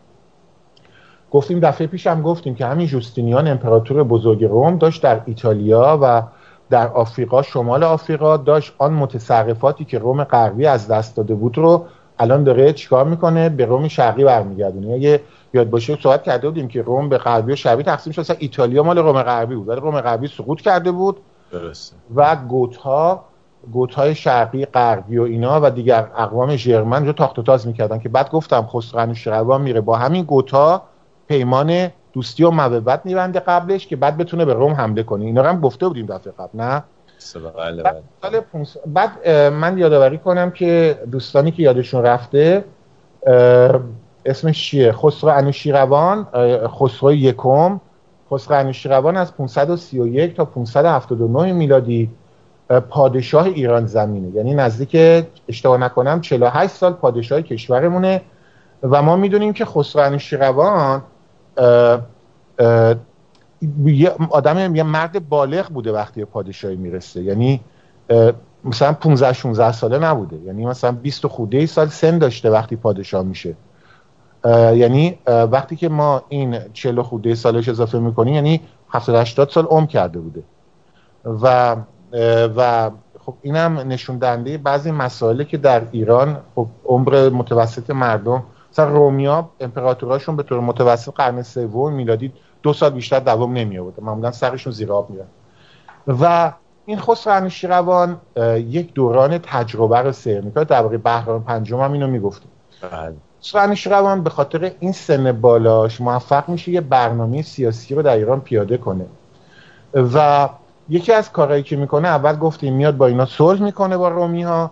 گفتیم دفعه پیش هم گفتیم که همین جوستینیان امپراتور بزرگ روم داشت در ایتالیا و در آفریقا، شمال آفریقا، داشت آن متصرفاتی که روم غربی از دست داده بود رو الان داره چیکار میکنه، به روم شرقی برمیگردونه. یه یاد باشه صحبت کرده بودیم که روم به غربی و شرقی تقسیم شد، اصلا ایتالیا مال روم غربی بود، ولی روم غربی سقوط کرده بود. درسته. و گوت‌های شرقی، غربی و اینا و دیگر اقوام ژرمن رو تاخت و تاز می‌کردن که بعد گفتم خسرو انوشیروان میره با همین گوت‌ها پیمان دوستی و مودت می‌بنده قبلش که بعد بتونه به روم حمله کنه. اینا رو هم گفته بودیم دفعه قبل نه؟ بعد من یادآوری کنم که دوستانی که یادشون رفته اسمش چیه؟ خسرو انوشیروان، خسرو یکم، خسرو انوشیروان از 531 تا 579 میلادی پادشاه ایران زمینه، یعنی نزدیک اشتباه نکنم 48 سال پادشاه کشورمونه. و ما میدونیم که خسرو انوشیروان یه آدم، یه مرد بالغ بوده وقتی پادشاهی میرسه، یعنی مثلا 15-16 ساله نبوده، یعنی مثلا 20 خورده سال سن داشته وقتی پادشاه میشه. یعنی وقتی که ما این 40 خورده سالش اضافه میکنیم یعنی 70-80 سال عمر کرده بوده. و خب اینم نشون دهنده بعضی مسائلی که در ایران خب عمر متوسط مردم، مثلا رومیا امپراتوراشون به طور متوسط قرن سوم میلادی 2 سال بیشتر دوام نمی آورد، معمولا سرشون زیر آب میرن. و این خسرو انوشیروان یک دوران تجربه رو سر میکنه، در واقع بهرام پنجم هم اینو میگفتیم. بله. خسرو انوشیروان به خاطر این سن بالاش موفق میشه یه برنامه سیاسی رو در ایران پیاده کنه و یکی از کارهایی که میکنه، اول گفتیم میاد با اینا صلح میکنه با رومی ها،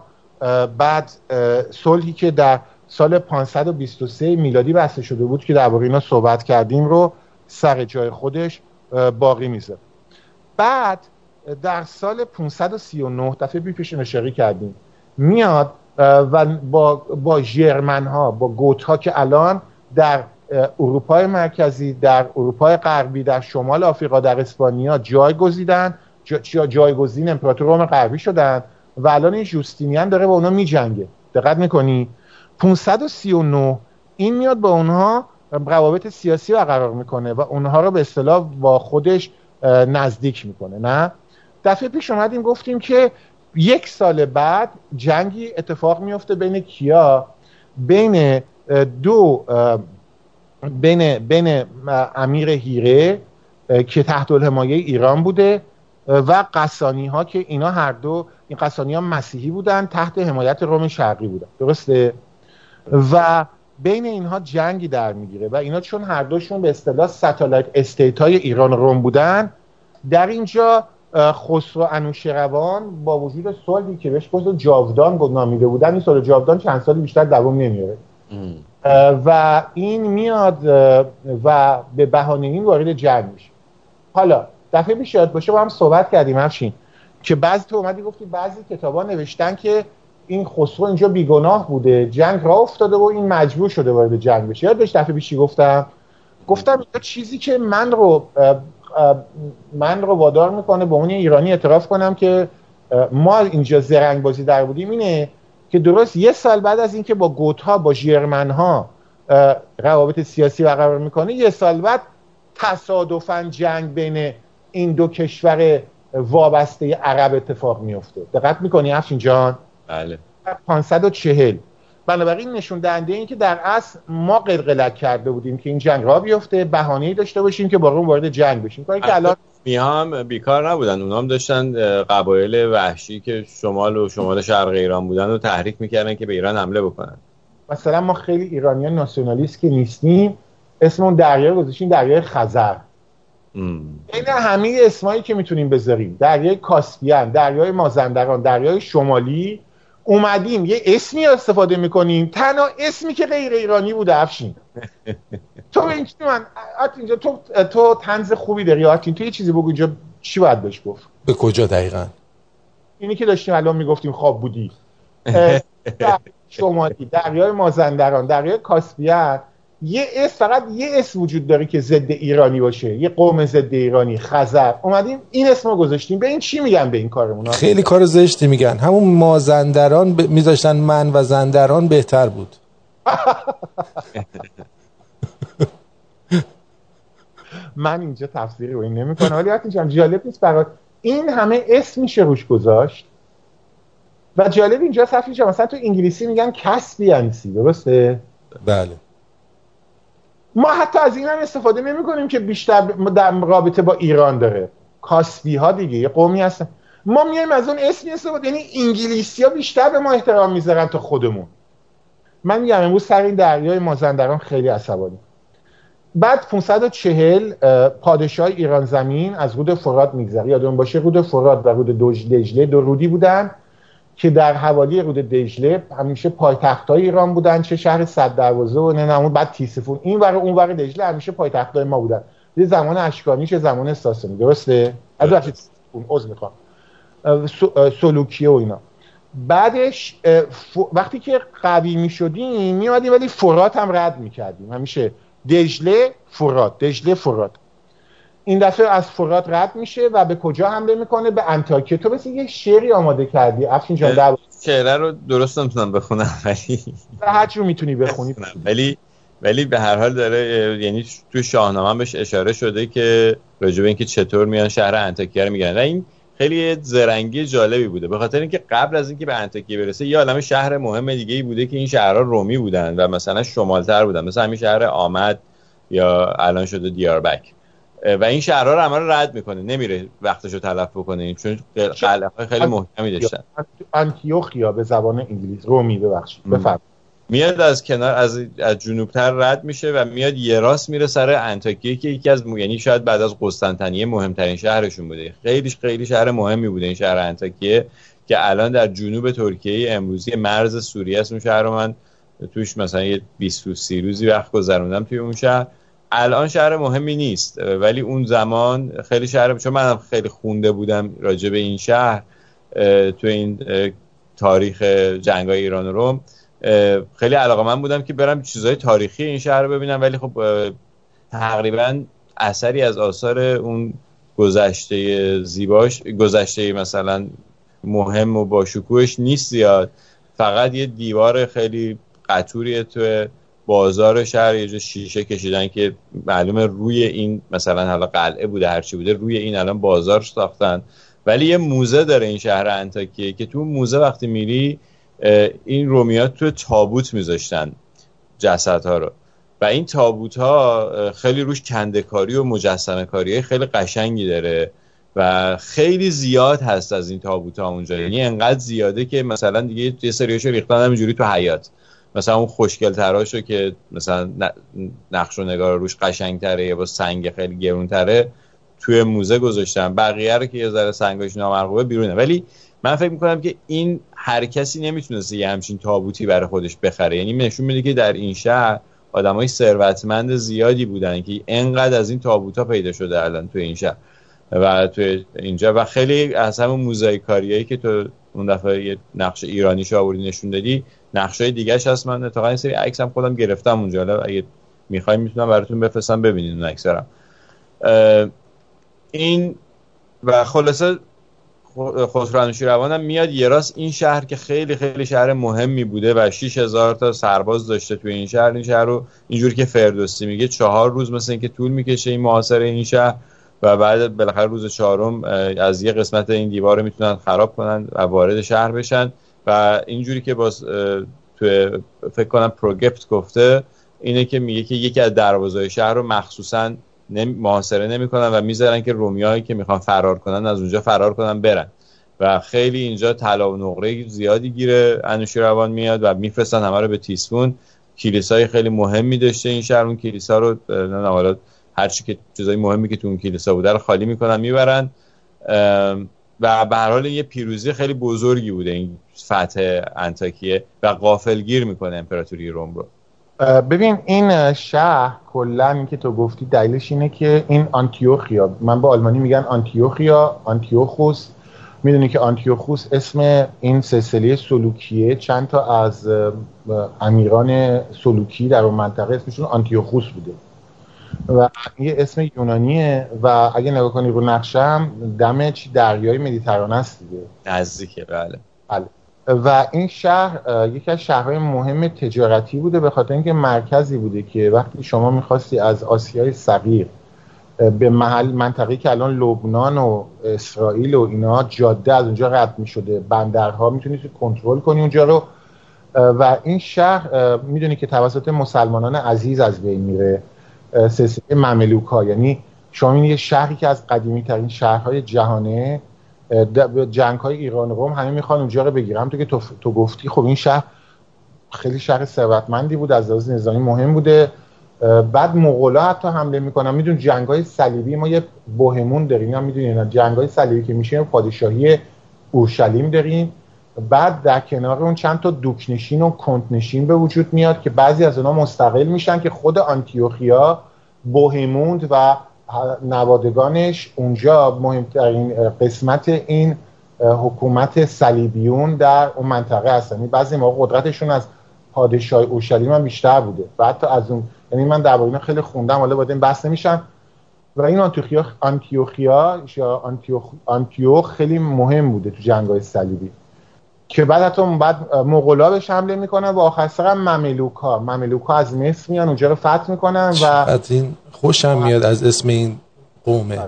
بعد صلحی که در سال 523 میلادی بسته شده بود که در واقع اینا صحبت کردیم رو سر جای خودش باقی میذاره. بعد در سال 539 دفعه پیش اشاره کردیم میاد و با ژرمن ها، با گوت ها که الان در اروپای مرکزی، در اروپای غربی، در شمال آفریقا، در اسپانیا جایگزین امپراتور روم غربی شدن و الان این جوستینیان داره با اونا میجنگه. دقت میکنی 539 این میاد با اونها روابط سیاسی برقرار میکنه و اونها رو به اصطلاح با خودش نزدیک میکنه. نه، دفعه پیش اومدیم گفتیم که یک سال بعد جنگی اتفاق میفته بین کیا؟ بین دو، بین امیر هیره که تحت الحمایه ایران بوده و قسانی ها که اینا هر دو، این قسانی ها مسیحی بودن، تحت حمایت روم شرقی بودن، درسته؟ و بین اینها جنگی در میگیره و اینا چون هر دوشون به اصطلاح ستالایت استیت های ایران و روم بودن، در اینجا خسرو انوشیروان با وجود صلحی که بهش گفت جاودان نامیده بودن، این صلح جاودان چند سالی بیشتر دوام نمیاره و این میاد و به بهانه این وارد جنگ میشه. حالا دفعه پیش یاد باشه با هم صحبت کردیم همچین که بعضی تو اومدی گفتی بعضی کتابا نوشتن که این خسرو اینجا بیگناه بوده، جنگ راه افتاده و این مجبور شده وارد جنگ بشه. یاد باشه دفعه پیش گفتم چیزی که من رو وادار میکنه به اون ایرانی اعتراف کنم که ما اینجا زرنگ بازی در بودیم اینه که درست یه سال بعد از اینکه با گوتها با ژرمنها روابط سیاسی برقرار میکنه، یه سال بعد تصادفاً جنگ بین این دو کشور وابسته عرب اتفاق میفته. دقت میکنی افشین جان؟ بله. 540. بنابراین نشون دهنده این که در اصل ما قلقلک کرده بودیم که این جنگ را بیفته، بهانه‌ای داشته باشیم که با روم وارد جنگ بشیم. کاری که الان میام بیکار نبودن، اونا هم داشتن قبایل وحشی که شمال شرق ایران بودن و تحریک میکردن که به ایران حمله بکنن. مثلا ما خیلی ایرانیان ناسیونالیست که نیستیم اسمون دریا گذاشتیم، دریای خزر. این همه اسمایی که میتونیم بذاریم، دریای کاسپیان، دریای مازندران، دریای شمالی، اومدیم یه اسمی استفاده میکنیم، تنها اسمی که غیر ایرانی بوده. افشین تو اینجا من اینجا تو طنز خوبی داری آرتین، تو یه چیزی بگو اینجا چی باید بهش گفت؟ به کجا دقیقاً؟ اینی که داشتیم الان میگفتیم خواب بودی. شمالی، دریای مازندران، دریای کاسپیان، فقط یه اسم وجود داره که ضد ایرانی باشه، یه قوم ضد ایرانی، خزر. اومدیم این اسمو گذاشتیم. به این چی میگن به این کارمون؟ خیلی کار زشتی میگن. همون مازندران میذاشتن من و زندران بهتر بود. من اینجا تفسیری رو این نمی‌کنم، ولی حتماً جالب نیست برات این همه اسم میشه روش گذاشت. و جالب اینجا صفیش مثلا تو انگلیسی میگن کاسپیانسی، درسته؟ بله. ما حتی از این هم استفاده نمی‌کنیم که بیشتر در رابطه با ایران داره. کاسپی ها دیگه یه قومی هستن، ما میایم از اون اسمی استفاده، یعنی انگلیسی‌ها بیشتر به ما احترام میذارن تا خودمون. من میگم امروز سر این دریای مازندران خیلی عصبانی. بعد 540 پادشاه ایران زمین از رود فرات میگذره. یادتون باشه رود فرات و رود دجله دو رودی بودن که در حوالی رود دجله همیشه پایتخت‌های ایران بودن، چه شهر صددروازه و نمون بعد تیسفون، این ور اون ور دجله همیشه پایتخت‌های ما بودن، یه زمان اشکانی چه زمان ساسانی، درسته؟ از وقتی تیسفون عزم می‌خوام سلوکیه و اینا. بعدش وقتی که قوی می‌شدیم می‌اومدیم ولی فرات هم رد می‌کردیم، همیشه دجله فرات، دجله فرات. این دفعه از فرات رد میشه و به کجا حمله میکنه؟ به انطاکیه. تو مثل یه شعری آماده کردی افشین جان. در شعر رو درست نمیتونم بخونم ولی هر چی میتونی بخونی، ولی به هر حال داره، یعنی تو شاهنامه هم بهش اشاره شده که راجع به اینکه چطور میان شهر انطاکیه رو میگن. این خیلی زرنگی جالبی بوده به خاطر اینکه قبل از اینکه به انطاکیه برسه یه عالمه شهر مهم دیگه ای بوده که این شهرها رومی بودن و مثلا شمالتر بودن، مثلا همین شهر آمد یا الان شده دیاربکر، و این شهرها رو همه رو رد میکنه، نمیره وقتشو تلف بکنه چون قلعه‌های خیلی محکمی داشتن. انتیوخیا به زبان انگلیس، رومی ببخشید بفرمایید. میاد از کنار از جنوبتر رد میشه و میاد یه راست میره سر انطاکیه که یکی از یعنی شاید بعد از قسطنطنیه مهمترین شهرشون بوده. خیلی شهر مهمی بوده این شهر انطاکیه که الان در جنوب ترکیه امروزی مرز سوریه است. اون شهر رو من توش مثلا 20-30 روزی وقت گذروندم توی اون شهر. الان شهر مهمی نیست ولی اون زمان خیلی شهر، چون منم خیلی خونده بودم راجع به این شهر تو این تاریخ جنگ‌های ایران و روم، خیلی علاقه‌مند بودم که برم چیزهای تاریخی این شهر رو ببینم، ولی خب تقریبا اثری از آثار اون گذشته زیباش، گذشته مثلا مهم و با شکوهش نیست زیاد، فقط یه دیوار خیلی قطوریه تو بازار شهر یه جور شیشه کشیدن که معلومه روی این مثلا حالا قلعه بوده هرچی بوده روی این الان بازار ساختن. ولی یه موزه داره این شهر انتاکیه که تو موزه وقتی میری این رومیات تو تابوت میذاشتن جسدها رو و این تابوت ها خیلی روش کنده‌کاری و مجسمه کاری خیلی قشنگی داره و خیلی زیاد هست از این تابوت ها اونجا، یعنی انقدر زیاده که مثلا دیگه یه سریاشو ریختن همینجوری تو حیاط، مثلا اون خوشگل تراشو که مثلا نقش و نگار روش قشنگ تره یا با سنگ خیلی گرون تره توی موزه گذاشتن، بقیه رو که یه ذره سنگاش نامرغوبه بیرونه. ولی من فکر میکنم که این هر کسی نمیتونسته یه همچین تابوتی برای خودش بخره، یعنی نشون میده که در این شهر آدمای ثروتمند زیادی بودن که انقدر از این تابوتا پیدا شده الان تو این شهر و تو اینجا. و خیلی از همون موزاییکاریایی که تو اون دفعه یه نقش ایرانیش آوردی نشون دادی، نقشای دیگه‌ش هست. من تا این سری عکس هم خودم گرفتم اونجا، حالا اگه می‌خواید میتونم براتون بفرستم ببینید اون عکس‌ها. این و خلاصه خسرو انوشیروان هم میاد یه راست این شهر که خیلی خیلی شهر مهمی بوده و 6000 تا سرباز داشته توی این شهر، این شهر رو اینجور که فردوسی میگه 4 روز مثلا اینکه طول میکشه این محاصره این شهر و بعد بالاخره روز 4م از یه قسمت این دیوار رو میتونن خراب کنن و وارد شهر بشن و اینجوری که باز توی فکر کنم پروگپت گفته اینه که میگه که یکی از دروازه‌های شهر رو مخصوصاً محاصره نمی‌کنن و میذارن که رومیایی که میخوان فرار کنن از اونجا فرار کنن برن و خیلی اینجا طلا و نقره زیادی گیره انوشیروان میاد و میفرستن همه رو به تیسفون. کلیسای خیلی مهمی داشته این شهر، اون کلیسا رو نه حالا هر چی که چیزای مهمی که تو اون کلیسا بوده رو خالی میکنن میبرن و به هر حال یه پیروزی خیلی بزرگی بوده این فتح انطاکیه و غافلگیر میکنه امپراتوری روم رو. ببین این شهر کلا این که تو گفتی دلیلش اینه که این آنتیوخیا، من با آلمانی میگن آنتیوخیا، آنتیوخوس، میدونی که آنتیوخوس اسم این سلسله سلوکیه، چند تا از امیران سلوکی در اون منطقه اسمشون آنتیوخوس بوده و یه اسم یونانیه و اگه نگاه کنی رو نقشه‌ام دم چی دریای مدیترانه است دیگه، نزدیکه. بله. و این شهر یکی از شهرهای مهم تجارتی بوده به خاطر اینکه مرکزی بوده که وقتی شما میخواستی از آسیای صغیر به محل منطقه‌ای که الان لبنان و اسرائیل و اینا جاده از اونجا رد میشده، بندرها میتونی کنترل کنی اونجا رو و این شهر میدونی که توسط مسلمانان عزیز از بین میره، سلسله مملوک‌ها، یعنی شما این یه شهری که از قدیمی ترین شهرهای جهانه، جنگ‌های ایران و روم همه میخوان اونجا رو بگیرم. تو که تو گفتی خب این شهر خیلی شهر ثروتمندی بود، از لحاظ نظامی مهم بوده. بعد مغول‌ها حتی حمله میکنن، میدون جنگ‌های صلیبی ما یه بوهمون داریم، اینا میدونین جنگ‌های صلیبی که میشه پادشاهی اورشلیم داریم، بعد در کنار اون چند تا دوکنشین و کنتنشین به وجود میاد که بعضی از اونها مستقل میشن که خود آنتیوخیا بوهموند و نوادگانش اونجا مهمترین قسمت این حکومت صلیبیون در اون منطقه هستن. بعضی موقع قدرتشون از پادشاه اورشلیم هم بیشتر بوده و حتی از اون، یعنی من درباره اینا خیلی خوندم، حالا بعد این بحث نمیشم. و این آنتیوخیا یا آنتیوخ خیلی مهم بوده تو جنگ‌های صلیبی که بعد حتی مغول‌ها بهش حمله میکنن و آخر سر هم مملوک‌ها از مصر میان اونجا رو فتح میکنن و این خوشم میاد از اسم این قومه،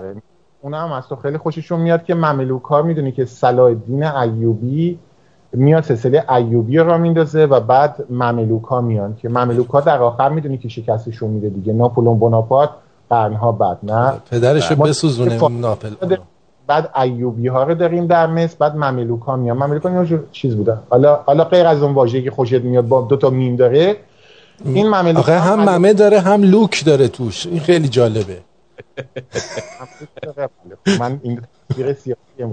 اونم از تو خیلی خوششون میاد که مملوک‌ها، میدونی که صلاح الدین ایوبی میاد سلسله ایوبی رو میندازه و بعد مملوک‌ها میان که مملوک‌ها در آخر میدونی که شکستشون میده دیگه، ناپلئون بناپارت قرنها بعد نه پدرشو بسوزونه ناپلئون، بعد ایوبی ها رو داریم در مصر، بعد مملوک ها میان. مملوک ها یه چیز بوده، حالا غیر از اون واژه‌ای که خوشت میاد با دو تا میم داره، این مملوک آخه هم ممه داره هم لوک داره توش، این خیلی جالبه. من این تصویر سیاسی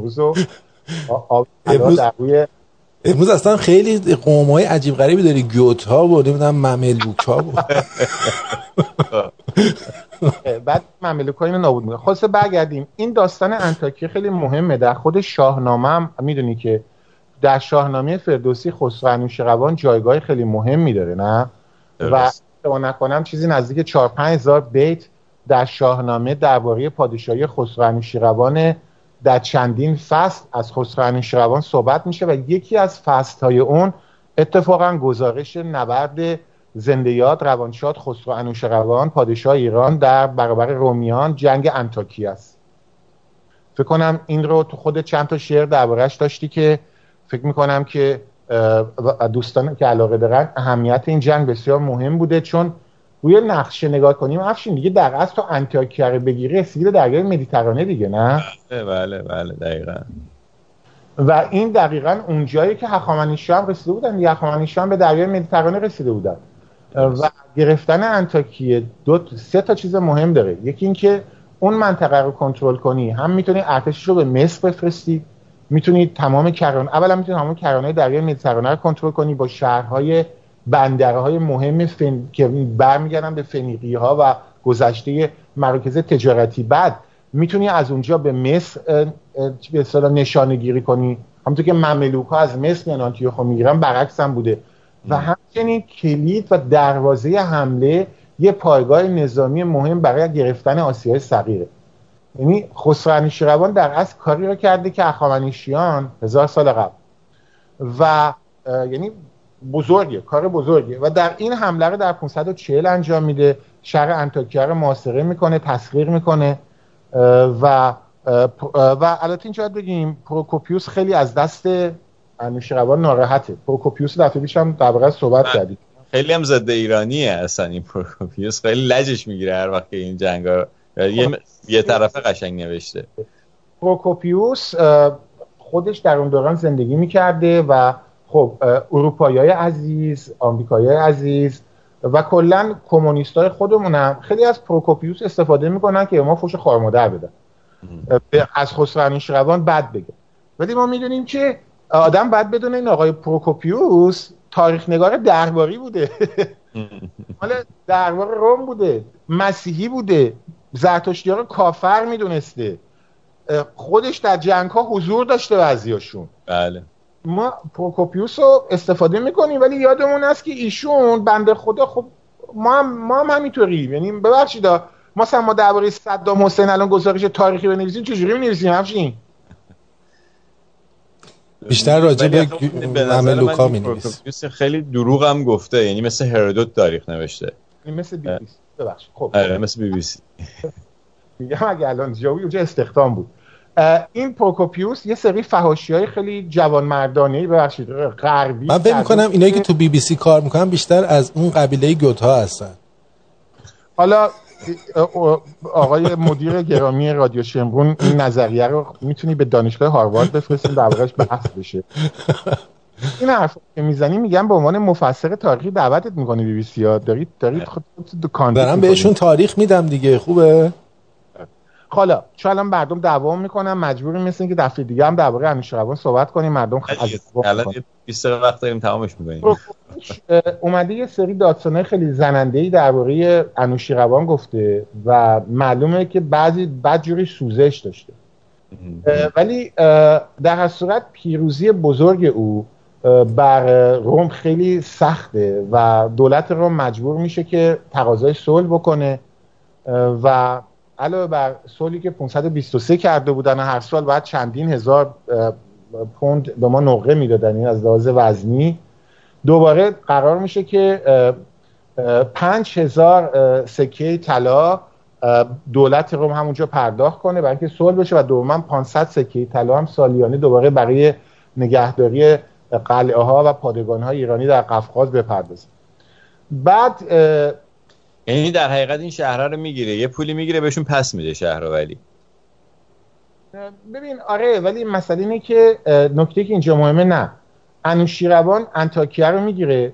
امروز اصلا خیلی قوم‌های عجیب غریبی داری، گیوت ها و نمیدونم مملوک ها و بعد مملوک ها اینو نابود می‌کنه. خلاصه برگردیم، این داستان انطاکیه خیلی مهمه. در خود شاهنامه هم میدونی که در شاهنامه فردوسی خسرو انوشیروان جایگاه خیلی مهمی داره نه درست. و اشتباه نکنم چیزی نزدیک 4-5 هزار بیت در شاهنامه درباره پادشاهی خسرو انوشیروان در چندین فصل از خسرو انوشیروان صحبت میشه و یکی از فصل‌های اون اتفاقا گزارش نبرد زنده‌یاد، روانشاد، خسرو انوشیروان، پادشاه ایران در برابر رومیان، جنگ انطاکیه است. فکر کنم این رو تو خود چند تا شعر درباره‌اش داشتی که فکر می‌کنم که دوستان که علاقه دارن اهمیت این جنگ بسیار مهم بوده، چون روی نقشه نگاه کنیم افشین دیگه در اصل تو انطاکیه رو بگیری رسید دریای مدیترانه دیگه، نه؟ بله دقیقاً. و این دقیقاً اونجایی که هخامنشیان هم رسیده بودن، هخامنشیان به دریای مدیترانه رسیده بودن. و گرفتن انطاکیه سه تا چیز مهم داره. یکی اینکه اون منطقه رو کنترل کنی، هم میتونی ارتشش رو به مصر بفرستی، میتونی تمام کرانه، اولا میتونی تمام کرانه دریای مدیترانه رو کنترل کنی با شهرهای بندرهای مهم که برمیگردن به فنیقی‌ها و گذشته مراکز تجارتی. بعد میتونی از اونجا به مصر به اصطلاح نشانه گیری کنی، همونطور که مملوک‌ها از مصر میان آنتیوخو میگیرن، برعکس هم بوده. و همچنین کلید و دروازه حمله یه پایگاه نظامی مهم برای گرفتن آسیای صغیره. یعنی خسرو انوشیروان در اصل کاری رو کرده که هخامنشیان 1000 سال قبل و یعنی بزرگه، کار بزرگه. و در این حمله رو در 540 انجام میده، شهر انطاکیه رو محاصره میکنه، تسخیر میکنه. و البته اینجا باید بگیم پروکوپیوس خیلی از دست انوشیروان ناراحته. پروکوپیوس دفعه پیش هم در واقع صحبت کردیم، خیلی هم ضد ایرانیه اصلا. این پروکوپیوس خیلی لجش میگیره هر وقت که این جنگا یه طرفه قشنگ نوشته. پروکوپیوس خودش در اون دوران زندگی میکرده و خب اروپایی‌های عزیز، آمریکایی‌های عزیز و کلا کمونیستای خودمونم خیلی از پروکوپیوس استفاده میکنن که ما فوش خوارمادر بدن، از خسرو انوشیروان بد بگه. ولی ما میدونیم که آدم بد بدونه این آقای پروکوپیوس تاریخ نگار درباری بوده، مال دربار روم بوده، مسیحی بوده، زرتشتی‌ها رو کافر میدونسته، خودش در جنگ‌ها حضور داشته بعضیاشون. بله ما پروکوپیوس رو استفاده میکنیم ولی یادمون هست که ایشون بنده خدا، خب ما هم همینطوریم. یعنی ببخشید ما درباره صدام حسین الان گزارش تاریخی بنویسیم چجوری می‌نویسیم همچین؟ بیشتر راجع به مملوک‌ها می‌نویسیم. پروکوپیوس خیلی دروغ هم گفته، یعنی مثل هرودوت تاریخ نوشته، مثل بی بی سی. ببخشید خب آره مثل بی بی سی میگم اگه الان جوی اونجا استخدام بود. این پروکوپیوس یه سری فحاشی‌های خیلی جوانمردانه‌ای غربی، من فکر می‌کنم اینایی که تو بی بی سی کار می‌کنن بیشتر از اون قبیله گوت‌ها هستن. حالا آقای مدیر گرامی رادیو شمرون این نظریه رو می‌تونی به دانشگاه هاروارد بفرستیم در واقعش بحث بشه. این حرفی که میزنی میگم به عنوان مفسر تاریخی دعوتت می‌کنی بی بی سی ها دارید خودت تو کانت دارم بهشون تاریخ میدم دیگه. خوبه حالا چون الان مردم دعوا میکنن مجبوری مثل که دفعه دیگه هم درباره انوشیروان صحبت کنیم، مردم الان 20 دقیقه وقت داریم تمامش می‌کنیم. اومده یه سری داستانای خیلی زننده‌ای درباره انوشیروان گفته و معلومه که بعضی بدجوری سوزش داشته ولی در هر صورت پیروزی بزرگ او بر روم خیلی سخته و دولت روم مجبور میشه که تقاضای صلح بکنه و علاوه بر سالی که 523 کرده بودن هر سال بعد چندین هزار پوند به ما نقره میدادن، این از لحاظ وزنی دوباره قرار میشه که 5000 سکه طلا دولت روم همونجا پرداخت کنه برای اینکه صلح بشه و دوما 500 سکه طلا هم سالیانه دوباره برای نگهداری قلعه ها و پادگان های ایرانی در قفقاز بپردازه. بعد یعنی در حقیقت این شهرها رو میگیره، یه پولی میگیره بهشون پس میده شهرها. ولی ببین آره، ولی مسئله اینه که نکته که اینجا مهمه نه، انوشیروان انطاکیه رو میگیره،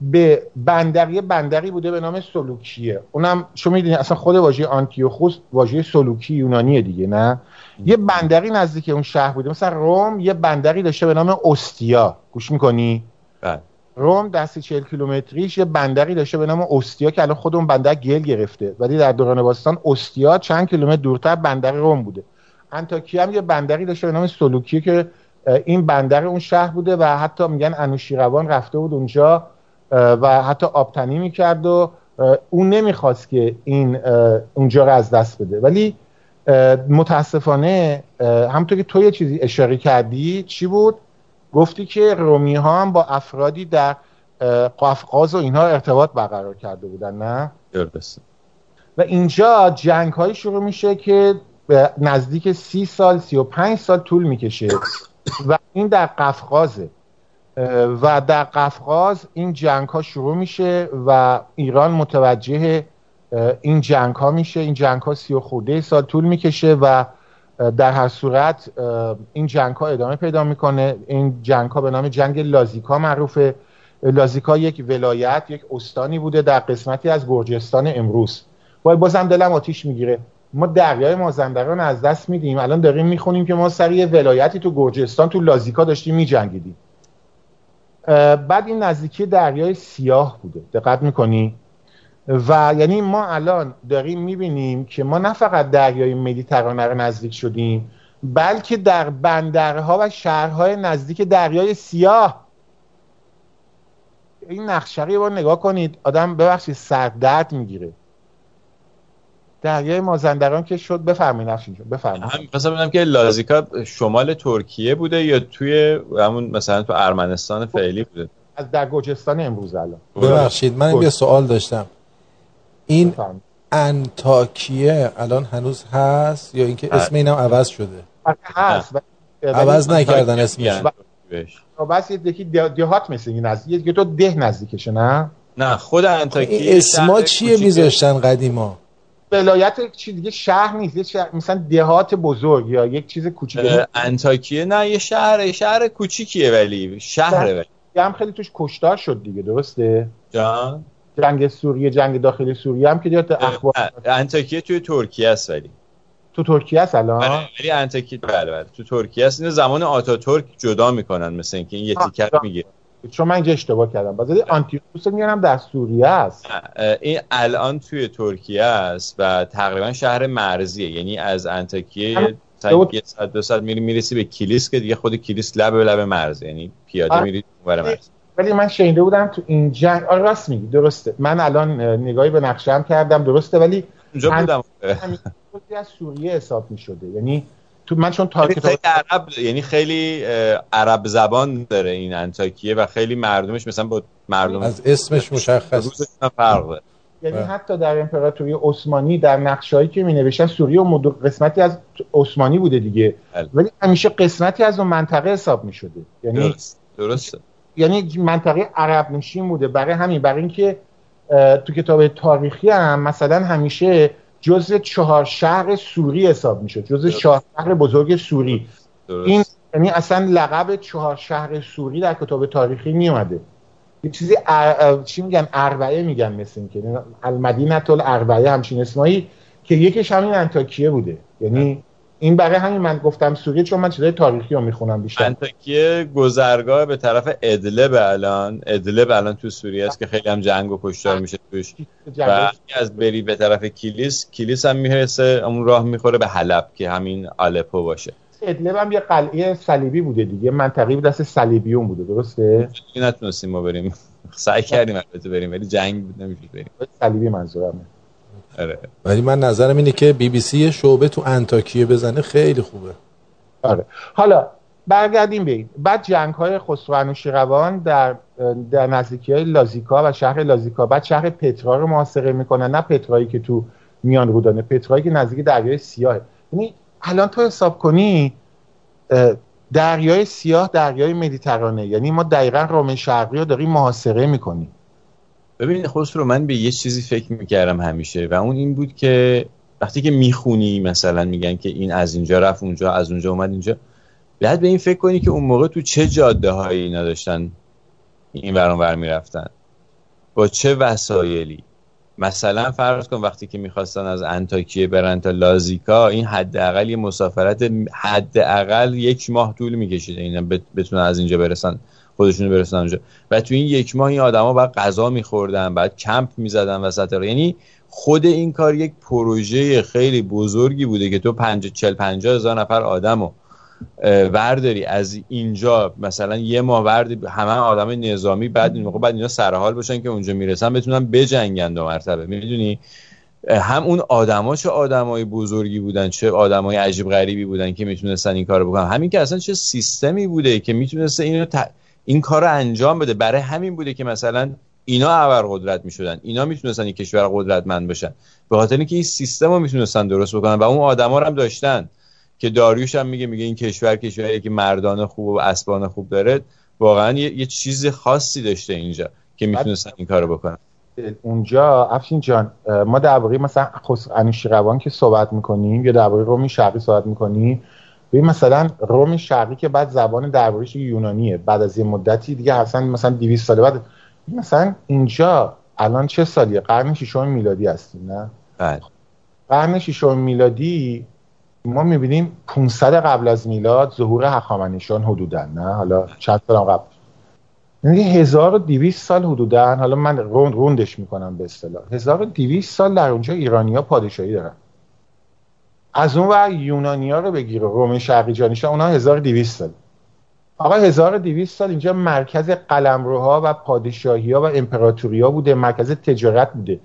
به بندری بوده به نام سلوکیه، اونم شما میدونید اصلا خود واژه آنتیوخوس واژه سلوکی یونانیه دیگه، نه؟ یه بندری نزدیک اون شهر بوده. مثلا روم یه بندری داشته به نام اوستیا، گوش میکنی؟ بله روم دستی 40 کیلومتریش یه بندری داشته به نام اوستیا که الان خود اون بندر گل گرفته، ولی در دوران باستان اوستیا چند کیلومتر دورتر بندر روم بوده. انطاکیه هم یه بندری داشته به نام سلوکیه که این بندر اون شهر بوده و حتی میگن انوشیروان رفته بود اونجا و حتی آبتنی میکرد و اون نمیخواست که این اونجا رو از دست بده. ولی متاسفانه همونطور که تو یه چیزی اشاره کردی، چی بود؟ گفتی که رومی ها هم با افرادی در قفقاز و اینها ارتباط برقرار کرده بودن، نه؟ درسته. و اینجا جنگ های شروع میشه که نزدیک 30 سال 35 سال طول میکشه و این در قفقازه و در قفقاز این جنگ ها شروع میشه و ایران متوجه این جنگ ها میشه. این جنگ ها 30 خورده سال طول میکشه و در هر صورت این جنگ ها ادامه پیدا میکنه. این جنگ ها به نام جنگ لازیکا معروفه. لازیکا یک ولایت، یک استانی بوده در قسمتی از گرجستان امروز. بازم دلم آتیش میگیره، ما دریای مازندران از دست میدیم. الان داریم میخونیم که ما سر یه ولایتی تو گرجستان تو لازیکا داشتیم میجنگیدیم. بعد این نزدیکی دریای سیاه بوده، دقت میکنی؟ و یعنی ما الان داریم میبینیم که ما نه فقط دریای مدیترانه رو نزدیک شدیم، بلکه در بندرها و شهرهای نزدیک دریای سیاه. این نقشه رو یه بار نگاه کنید، آدم ببخشید سردرد میگیره. دریای مازندران که شد، بفرمایید نقشین شد، بفرمایید. من مثلا ببینم که لازیکا شمال ترکیه بوده یا توی همون مثلا تو ارمنستان فعلی بوده؟ از در گرجستان امروز. الان ببخشید من یه سوال داشتم، این بفرمید. انتاکیه الان هنوز هست یا اینکه اسم اینم عوض شده؟ هست. عوض نکردن اسمش. بس یکی دهات مثل این نزدیک، یه تو ده نزدیکشه، نه؟ نه خود انتاکیه. اسما چیه میذاشتن قدیما؟ ولایت یک چیز دیگه، شهر نیست، شهر مثلا دهات بزرگ یا یک چیز کوچیکه. انتاکیه نه یه شهره، شهر کوچیکیه ولی شهره، ولی هم خیلی توش کشتار شد دیگه، درسته؟ جان جنگ سوریه، جنگ داخل سوریه هم که دیگه اخبار. انتاکیه توی ترکیه است، ولی تو ترکیه است الان. ولی انتاکیه بله تو ترکیه است. اینو زمان آتاتورک جدا میکنن، مثلا اینکه این یه تیکت میگه، چون من اینجا اشتباه کردم، بازدی آنتیوکوس میارم در سوریه است. این الان توی ترکیه است و تقریبا شهر مرزیه، یعنی از انتاکیه تا 100-200 میرسی به کلیس که دیگه خود کلیس لب به لب مرز، یعنی پیاده میری اونور مرز. ولی من شنیده بودم تو این جنگ، آره راست میگی، درسته. من الان نگاهی به نقشه‌ام کردم، درسته، ولی اونجا بودم از سوریه حساب می‌شده، یعنی تو من چون تاکید عرب، یعنی خیلی عرب زبان داره این انتاکیه و خیلی مردمش مثلا با مردم از اسمش مشخص فرق، یعنی حتی در امپراتوری عثمانی در نقشه‌ای که می‌نوشتن سوریه و قسمتی از عثمانی بوده دیگه، ولی همیشه قسمتی از اون منطقه حساب می‌شده، یعنی درسته، یعنی منطقه عرب نشین بوده. برای همین، برای اینکه تو کتاب تاریخی هم مثلا همیشه جزء 4 شهر سوری حساب میشد، جزء 4 شهر بزرگ سوری. این یعنی اصلا لقب 4 شهر سوری در کتاب تاریخی می اومده. یه چیزی چی میگن، اربعه میگن، مثل این که المدینه الاربعه، همچین اسمایی، که یکیش همین انتاکیه بوده. یعنی این برای همین من گفتم سوریه، چون من چیزای تاریخی رو میخونم بیشتر. انتاکیه گذرگاه به طرف ادلب الان، ادلب الان تو سوریه است که خیلی هم جنگ و کشتار میشه توش. و از بری به طرف کلیس، کلیس هم میرسه، اون راه میخوره به حلب که همین آلپو باشه. ادلب هم یه قلعه صلیبی بوده دیگه، منطقه دست صلیبیون بوده، درسته؟ نتونستیم ما بریم، سعی کردیم البته بریم ولی جنگ بود، نمیشه بریم. صلیبی منظورمه. آره. ولی من نظرم اینه که BBC شعبه تو انتاکیه بزنه، خیلی خوبه. آره. حالا برگردیم ببینیم. بعد جنگ‌های خسرو انوشیروان در نزدیکی‌های لازیکا و شهر لازیکا، بعد شهر پترا رو محاصره میکنن، نه پترایی که تو میان رودانه، پترایی که نزدیک دریای سیاه. یعنی الان تو حساب کنی دریای سیاه دریای مدیترانه، یعنی ما دقیقاً روم شرقی رو داریم محاصره میکنیم. ببین خسرو، من به یه چیزی فکر میکردم همیشه و اون این بود که وقتی که میخونی مثلا میگن که این از اینجا رفت اونجا، از اونجا اومد اینجا، باید به این فکر کنی که اون موقع تو چه جاده هایی اینا داشتن این ور اون ور میرفتن، با چه وسایلی. مثلا فرض کن وقتی که میخواستن از انتاکیه برن تا لازیکا، این حداقل یه مسافرت حداقل 1 ماه طول میکشید اینا بتونن از اینجا برسن، خودشونو برسن اونجا. و تو این 1 ماه این آدما بعد غذا می‌خوردن، بعد کمپ می‌زدن وسط راه. یعنی خود این کار یک پروژه خیلی بزرگی بوده که تو 40-50 هزار نفر آدمو ورداری از اینجا، مثلا 1 ماه وردی همه آدم نظامی، بعد این موقع بعد اینا سرحال باشن که اونجا میرسن بتونن بجنگن دو مرتبه. میدونی هم اون آدما چه آدمای بزرگی بودن، چه آدمای عجیب غریبی بودن که میتونستن این کارو بکنن. همین که اصلا چه سیستمی بوده که میتونسته اینو این کار رو انجام بده. برای همین بوده که مثلا اینا ابرقدرت میشدن، اینا میتونستن یک کشور قدرتمند بشن، به خاطر اینکه این سیستم رو میتونستن درست بکنن و اون آدما رو هم داشتن. که داریوش هم میگه این کشور کشوریه که مردان خوب و اسبان خوب داره، واقعا یه چیز خاصی داشته اینجا که میتونستن این کارو بکنن. اونجا افشین جان ما در واقع مثلا انوشیروان که صحبت میکنیم یا در واقع روم شرقی صحبت میکنیم، ببین مثلا روم شرقی که بعد زبان درباریش یونانیه، بعد از یه مدتی دیگه اصلا مثلا 200 سال بعد، مثلا اینجا الان چه سالیه؟ قرن 6 میلادی هستیم، نه؟ بله. قرن 6 میلادی ما میبینیم 500 قبل از میلاد ظهور هخامنشیان حدوداً، نه حالا چند سال قبل، یعنی 1200 سال حدوداً، حالا من روندش میکنم به اصطلاح 1200 سال در اونجا ایرانی‌ها پادشاهی دارن. از اون ور یونانی‌ها رو بگیر، روم شرقی جانیشان، اونها 1200 سال. آقا 1200 سال اینجا مرکز قلمروها و پادشاهی‌ها و امپراتوری‌ها بوده، مرکز تجارت بوده.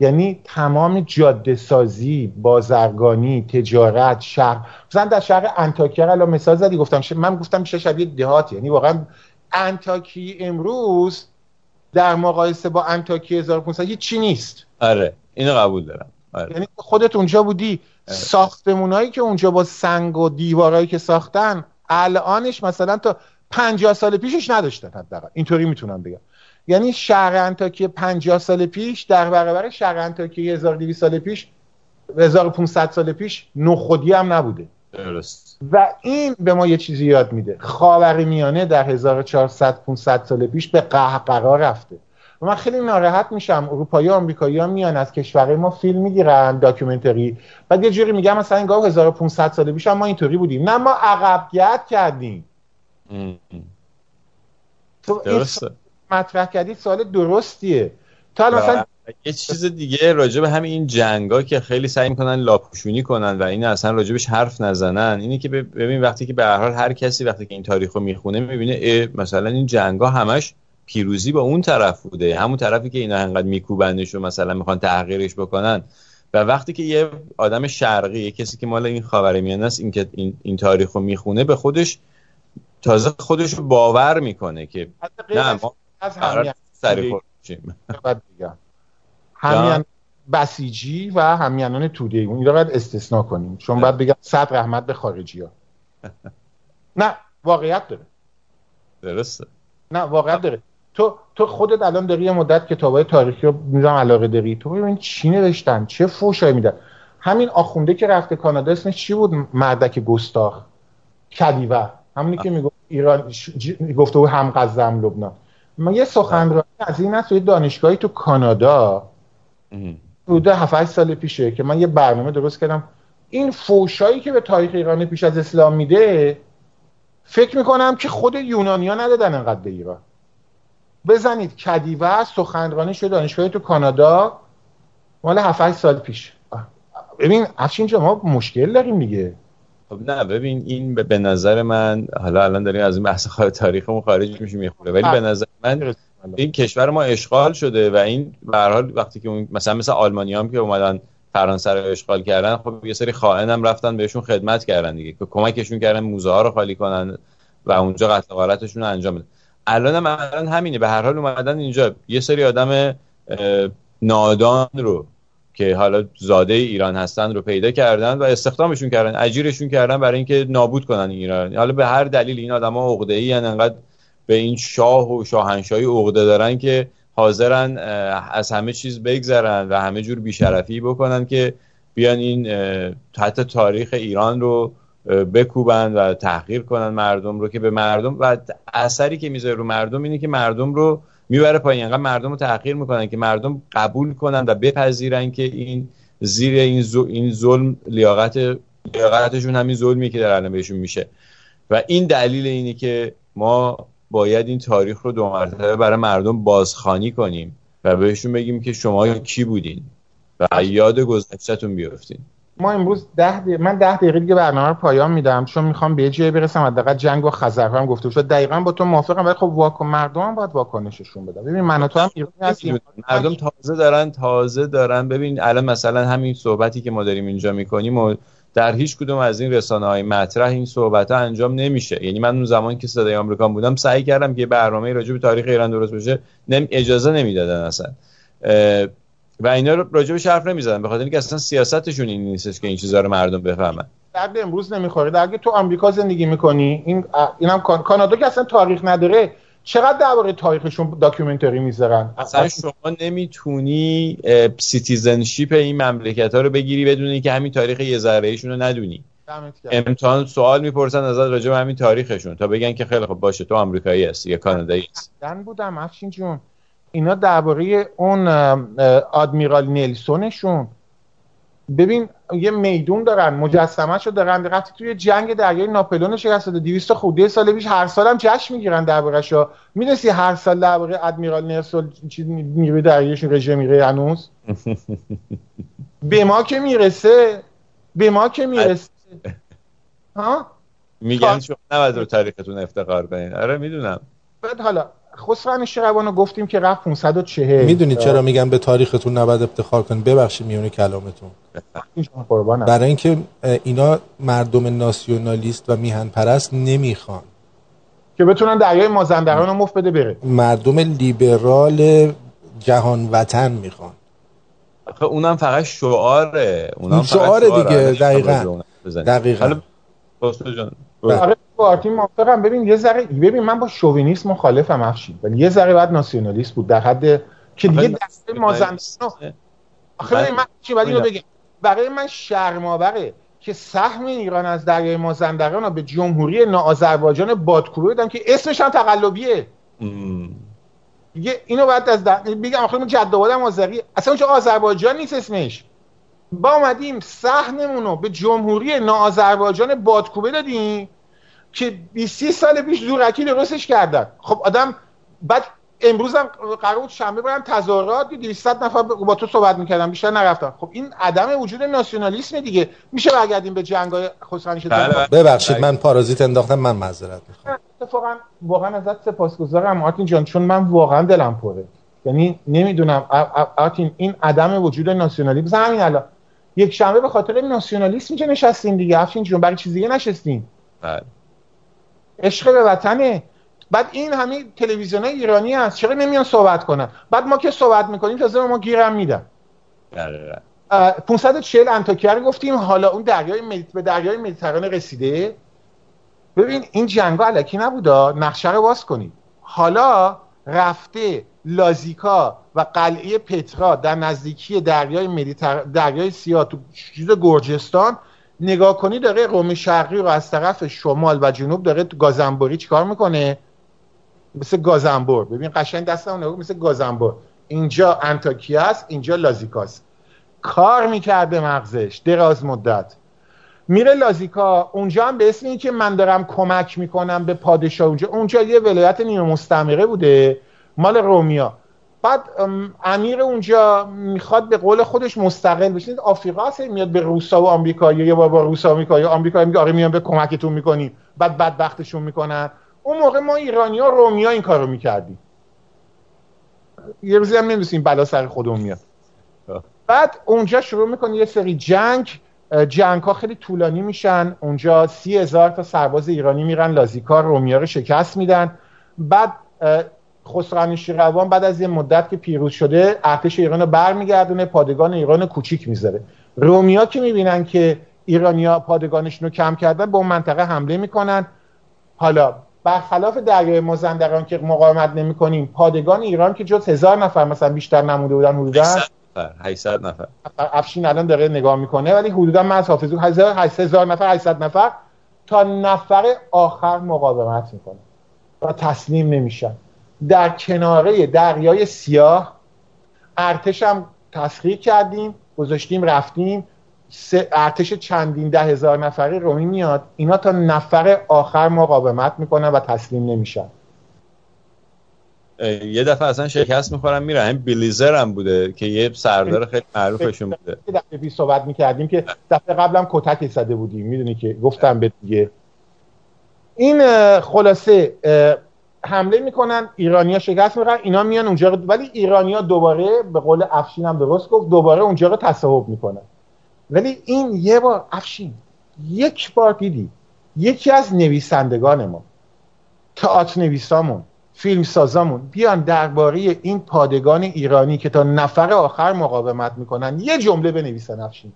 یعنی تمام جاده سازی، بازرگانی، تجارت، شهر، مثلا در شهر انطاکیه الان مثال زدی، من گفتم میشه شبیه دهات. یعنی واقعا انطاکیه امروز در مقایسه با انطاکیه 1500 هیچ چی نیست. آره اینو قبول دارم. آره. یعنی خودت اونجا بودی. آره. ساختمونایی که اونجا با سنگ و دیوارایی که ساختن الانش مثلا تا 50 سال پیشش نداشتن، حداقل اینطوری میتونم بگم. یعنی شهر انطاکیه 50 سال پیش در برابر شهر انطاکیه 1200 سال پیش، 1500 سال پیش نخودی هم نبوده. درست. و این به ما یه چیزی یاد میده. خاورمیانه در 1400 500 سال پیش به قهقرا رفته. و من خیلی ناراحت میشم اروپایی و آمریکایی‌ها میان از کشور ما فیلم میگیرن، داکیومنتری، بعد یه جوری میگم مثلا انگار 1500 سال پیش هم ما اینطوری بودیم. نه، ما عقب گرد کردیم. درسته. مطرح کردی سوال درستیه. تا مثلا یه چیز دیگه راجع به همین این جنگا که خیلی سعی میکنن لاپوشونی کنن و این اصلا راجبش حرف نزنن، اینی که ببین وقتی که به هر حال هر کسی وقتی که این تاریخو میخونه میبینه مثلا این جنگا همش پیروزی با اون طرف بوده، همون طرفی که اینا انقدر میکوبندش و مثلا میخوان تحقیرش بکنن. و وقتی که یه آدم شرقی، یه کسی که مال این خاورمیانه است، این که این تاریخو میخونه به خودش تازه خودشو باور میکنه که نه ما از همیان بسیجی و همیانان توده اون اینا باید استثناء کنیم، چون باید بگم صد رحمت به خارجی‌ها. نه واقعیت داره. درسته. نه واقعیت داره. تو خودت الان داری یه مدت کتابای تاریخی رو میذارم علاقه داری، تو ببین چی نوشتن، چه فوشایی میدن. همین آخونده که رفته کانادا اسمش چی بود؟ مردک گستاخ، کدیور، همونی که میگفت ایران گفته او هم غزه هم لبنان. ما یه سخنرانی از این هست توی دانشگاهی تو کانادا حدود 7-8 سال پیشه که من یه برنامه درست کردم. این فوشایی که به تاریخ ایران پیش از اسلام میده فکر میکنم که خود یونانیا ندادن انقدر به ایران. بزنید کدیور، سخنرانی شده دانشگاهی تو کانادا مال 7-8 سال پیش. ببین افشین جان ما مشکل داریم دیگه. خب نه ببین این به نظر من، حالا الان داریم از این بحث تاریخمون خارج میشیم میخوره، ولی به نظر من این کشور ما اشغال شده و این به هر حال وقتی که اون مثل آلمانیام که اومدن فرانسه رو اشغال کردن، خب یه سری خائن هم رفتن بهشون خدمت کردن دیگه، که کمکشون کردن موزه ها رو خالی کنن و اونجا قتل غارتشون رو انجام بدن. الان همینه، به هر حال اومدن اینجا یه سری آدم نادان رو که حالا زاده ایران هستن رو پیدا کردن و استخدامشون کردن، اجیرشون کردن برای اینکه نابود کنن ایران. حالا به هر دلیل این آدما عقده‌ای ان، انقدر به این شاه و شاهنشاهی عقده دارن که حاضرن از همه چیز بگذرن و همه جور بی‌شرفی بکنن که بیان این حتی تاریخ ایران رو بکوبن و تحقیر کنن مردم رو، که به مردم و اثری که میذاره رو مردم اینه که مردم رو میبره پایین. انقدر مردم رو تحقیر میکنن که مردم قبول کنن و بپذیرن که این زیر این ظلم لیاقتشون همین ظلمیه که در الان بهشون میشه. و این دلیل اینه که ما باید این تاریخ رو دو مرتبه برای مردم بازخوانی کنیم و بهشون بگیم که شما کی بودین و یاد گذشته‌تون بیافتین. ما امروز من 10 دقیقه دیگه برنامه رو پایان میدم، چون میخوام به جایی برسم حداقل جنگ و خزرها هم گفته شد. دقیقاً با تو موافقم، ولی خب مردم هم باید واکنششون بدن. ببین من و تو هم ایرانی هستیم، مردم تازه دارن ببین الان مثلا همین صحبتی که ما داریم اینجا میکنیم و در هیچ کدوم از این رسانه‌های مطرح این صحبت‌ها انجام نمیشه. یعنی من اون زمان که صدای آمریکا بودم سعی کردم که برنامه‌ای راجع به تاریخ ایران درست بشه، اجازه نمیدادن اصلا و اینا رو راجع به شرف نمیزدن، به خاطر اینکه اصلا سیاستشون این نیستش که این چیزا رو مردم بفهمن. درد امروز نمیخوره. اگه تو آمریکا زندگی میکنی، اینم کانادا که اصلا تاریخ نداره، چقدر درباره تاریخشون داکیومنتری میذارن. اصلا شما نمیتونی سیتیزنشیپ این مملکت‌ها رو بگیری بدون اینکه همین تاریخ یه ذره ایشون رو ندونی. امتحان سوال میپرسن ازت راجع به همین تاریخشون تا بگن که خیلی خب باشه تو آمریکایی هستی یا کانادایی هستی. من بودم افشین جون، اینا درباره اون آدمیرال نلسونشون، ببین یه میدون دارن، مجسمه‌شو دارن، دقیقاً توی جنگ دریای ناپلئون شکست داده 200 خورده سال پیش، هر سالم جشن میگیرن درباره‌شو. می‌دونی هر سال درباره ادمیرال نلسون چیز نیروی دریاییشون رژه میگیره هنوز. به ما که میرسه ها میگن شما نباید رو تاریختون افتخار کنین. آره میدونم. بعد حالا خسرو شقیبانو گفتیم که رفت 540. میدونید چرا میگن به تاریختون نباید افتخار کنین؟ ببخشید میونه کلامتون. برای اینکه اینا مردم ناسیونالیست و میهن پرست نمیخوان که بتونن دریای مازندران رو مفت بده بره. مردم لیبرال جهان وطن میخوان. آخه اونم فقط شعاره. اونم شعاره دیگه. دقیقاً. حالا خسرو جان آره پارتی موافقم. ببین یه ذره، ببین من با شووینیسم مخالفم افشین، ولی یه ذره بعد ناسیونالیست بود در حد که دیگه دست مازندران. آخه من چی باید اینو بگم؟ برای من شرم‌آوره که سهم ایران از دریای مازندران رو به جمهوری ناآذربایجان بادکوبه بدم که اسمش هم تقلبیه. دیگه اینو بعد از بگم آخه من جدوادم آذری، اصلا اونجا آذربایجان نیست اسمش. با اومدیم سهممون رو به جمهوری ناآذربایجان بادکوبه دادیم که 20 سال پیش زورکی درستش کردن. خب آدم بعد امروز هم قرار بود شنبه برم تظاهرات، 200 نفر با تو صحبت میکردم، بیشتر نرفتم. خب این عدم وجود ناسیونالیسم دیگه. میشه برگردیم به جنگای خسرانی شده؟ ببخشید من پارازیت انداختم، من معذرت میخوام. اتفاقا واقعا ازت سپاسگزارم آرتین جان، چون من واقعا دلم پره. یعنی نمیدونم آرتین، این عدم وجود ناسیونالیسم همین الان یک شنبه به خاطر ناسیونالیسم که نشستین دیگه آرتین جون، برای چیز دیگه نشستین. بله. عشق به وطنه. بعد این همه تلویزیونای ایرانی هست چرا نمیان صحبت کنن؟ بعد ما که صحبت میکنیم تازه ما گیرم میدن. آره. 540 انطاکیه رو گفتیم. حالا اون به دریای مدیترانه رسیده. ببین این جنگا الکی نبودا، نقشه رو باز کنید. حالا رفته لازیکا و قلعه پترا در نزدیکی دریای سیاه تو چیز گرجستان، نگاه کنی داره روم شرقی رو از طرف شمال و جنوب داره گازنبوری چیکار میکنه؟ مثل گازنبور. ببین قشنگ دستم نگاه، مثل گازنبور. اینجا انطاکیه است، اینجا لازیکاس. کار میکرده مغزش دراز مدت. میره لازیکا، اونجا هم به اسم این که من دارم کمک میکنم به پادشاه، اونجا یه ولایت نیمه مستعمره بوده مال رومیا. بعد امیر اونجا میخواد به قول خودش مستقل بشه. آفریقا هست، میاد به روسا و آمریکایی، یه بار با روسا و آمریکایی، آمریکایی میگه آره میام به کمکتون میکنیم، بعد بدبختشون میکنن. اون موقع ما ایرانی‌ها رومیا این کارو میکردیم. یه روزی هم نمی‌دونیم بلا سر خودمون میاد. بعد اونجا شروع میکنه یه سری جنگ‌ها خیلی طولانی میشن. اونجا 30000 تا سرباز ایرانی میرن لازیکا، رومیا رو شکست میدن. بعد خسروانی شیروان بعد از یه مدت که پیروز شده ارتش ایران رو برمیگردونه، پادگان ایران کوچیک میذاره. رومیا که میبینن که ایرانیا پادگانشون رو کم کردن، به اون منطقه حمله میکنن. حالا برخلاف دریای مازندران که مقاومت نمیکنیم، پادگان ایران که جز 1000 نفر مثلا بیشتر نموده بودن، حدودا 800 نفر. افشین الان داره نگاه میکنه ولی حدودا من از حافظه 800 نفر تا نفر آخر مقاومت میکنه و تسلیم نمیشن. در کناره دریای سیاه ارتش هم تسخیر کردیم، گذاشتیم رفتیم. ارتش چندین 10,000 نفری رومی میاد، اینا تا نفر آخر مقاومت میکنن و تسلیم نمیشن. یه دفعه اصلا شکست میخورن میرن. این بلیزر هم بوده که یه سردار خیلی معروفشون بوده. یه دفعه پیش صحبت میکردیم که دفعه قبلم کتک زده بودیم، میدونی که گفتم به دیگه. این خلاصه حمله میکنن، ایرانیا شکست میخورن، اینا میان اونجا رو، ولی ایرانیا دوباره به قول افشین هم درست گفت، دوباره اونجا رو تصاحب میکنن. ولی این یه بار افشین یک بار دیدی یکی از نویسندگانمون، تئاتر نویسامون، فیلمسازامون بیان درباره این پادگان ایرانی که تا نفر آخر مقاومت میکنن یه جمله بنویسن افشین.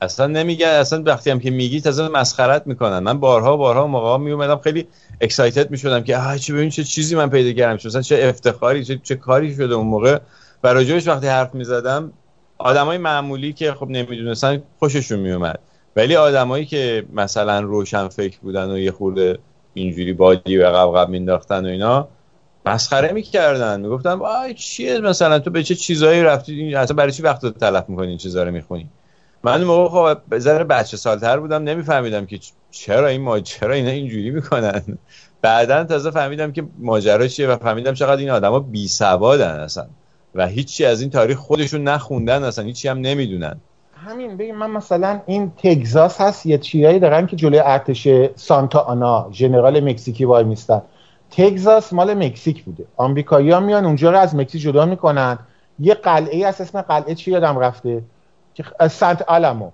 اصلا نمیگن، اصلا وقتی هم که میگی تازه مسخرت میکنن. من بارها مقام میومدم خیلی اکسایتد میشدم که چه ببین چه چیزی من پیدا کردم، مثلا چه افتخاری، چه کاری شده اون موقع. و راجعش وقتی حرف میزدم آدمای معمولی که خب نمیدونستن خوششون میومد، ولی آدمایی که مثلا روشن فکر بودن و یه خورده اینجوری بادی و قبقب مینداختن و اینا مسخره میکردن، میگفتن آی چیه مثلا تو به چه چیزایی رفتی، اصلا برای چی وقت رو تلف میکنی این چیزا رو میخونی. من اون موقع خب ذره بچه سالتر بودم، نمیفهمیدم که چرا اینا اینجوری میکنن. بعدن تازه فهمیدم که ماجرا چیه و فهمیدم چقدر این آدما بی سوادن اصلا و هیچی از این تاریخ خودشون نخوندن، اصلا هیچی هم نمیدونن. همین ببین من مثلا این تگزاس هست یه چیزایی دارن که جلوی ارتش سانتا آنا ژنرال مکزیکی وای میستن. تگزاس مال مکزیک بوده، آمریکایی‌ها میان اونجا رو از مکزیک جدا میکنن. یه قلعه هست اسم قلعه چی یادم رفته که سنت آلامو،